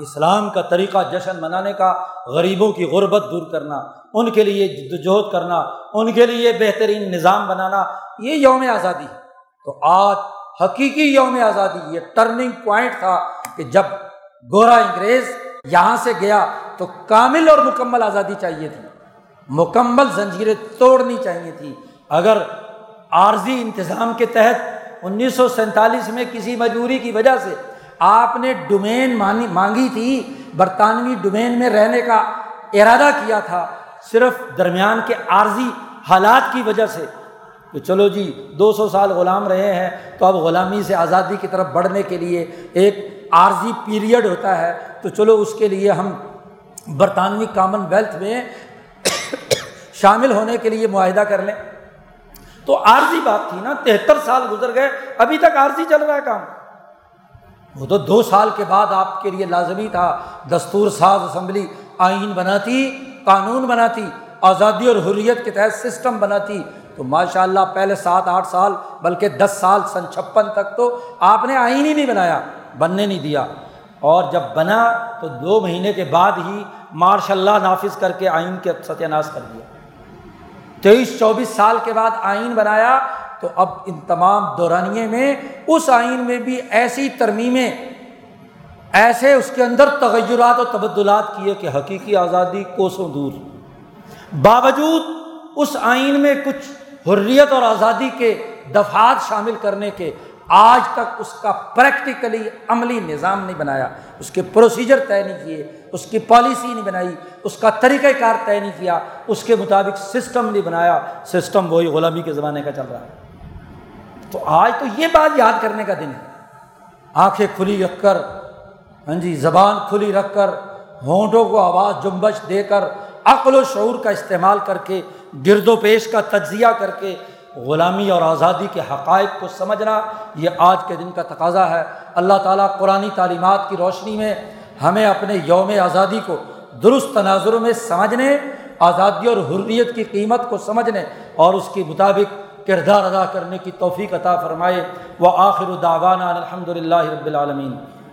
اسلام کا طریقہ جشن منانے کا غریبوں کی غربت دور کرنا، ان کے لیے جدوجہد کرنا، ان کے لیے بہترین نظام بنانا، یہ یوم آزادی ہے۔ تو آج حقیقی یوم آزادی، یہ ٹرننگ پوائنٹ تھا کہ جب گورا انگریز یہاں سے گیا تو کامل اور مکمل آزادی چاہیے تھی، مکمل زنجیریں توڑنی چاہیے تھی۔ اگر عارضی انتظام کے تحت 1947 میں کسی مجبوری کی وجہ سے آپ نے ڈومین مانگی تھی، برطانوی ڈومین میں رہنے کا ارادہ کیا تھا، صرف درمیان کے عارضی حالات کی وجہ سے کہ چلو جی 200 سال غلام رہے ہیں تو اب غلامی سے آزادی کی طرف بڑھنے کے لیے ایک عارضی پیریڈ ہوتا ہے، تو چلو اس کے لیے ہم برطانوی کامن ویلتھ میں شامل ہونے کے لیے معاہدہ کر لیں۔ تو عارضی بات تھی نا، 73 سال گزر گئے، ابھی تک عارضی چل رہا ہے کام۔ وہ تو 2 سال کے بعد آپ کے لیے لازمی تھا، دستور ساز اسمبلی آئین بناتی، قانون بناتی، آزادی اور حریت کے تحت سسٹم بناتی۔ تو ماشاء اللہ پہلے 7-8 سال بلکہ 10 سال، سن 56 تک تو آپ نے آئین ہی نہیں بنایا، بننے نہیں دیا، اور جب بنا تو 2 مہینے کے بعد ہی مارشاء اللہ نافذ کر کے آئین کے ستیاناش کر دیا۔ 23-24 سال کے بعد آئین بنایا، تو اب ان تمام دورانیے میں اس آئین میں بھی ایسی ترمیمیں، ایسے اس کے اندر تغیرات و تبدلات کیے کہ حقیقی آزادی کوسوں دور۔ باوجود اس آئین میں کچھ حریت اور آزادی کے دفعات شامل کرنے کے آج تک اس کا پریکٹیکلی عملی نظام نہیں بنایا، اس کے پروسیجر طے نہیں کیے، اس کی پالیسی نہیں بنائی، اس کا طریقہ کار طے نہیں کیا، اس کے مطابق سسٹم نہیں بنایا۔ سسٹم وہی غلامی کے زمانے کا چل رہا ہے۔ تو آج تو یہ بات یاد کرنے کا دن ہے، آنکھیں کھلی رکھ کر، ہاں جی، زبان کھلی رکھ کر، ہونٹوں کو آواز جنبش دے کر، عقل و شعور کا استعمال کر کے، گرد و پیش کا تجزیہ کر کے غلامی اور آزادی کے حقائق کو سمجھنا، یہ آج کے دن کا تقاضا ہے۔ اللہ تعالیٰ قرآنی تعلیمات کی روشنی میں ہمیں اپنے یوم آزادی کو درست تناظر میں سمجھنے، آزادی اور حریت کی قیمت کو سمجھنے اور اس کے مطابق کردار ادا کرنے کی توفیق عطا فرمائے۔ وآخر دعوانا الحمد للہ رب العالمین۔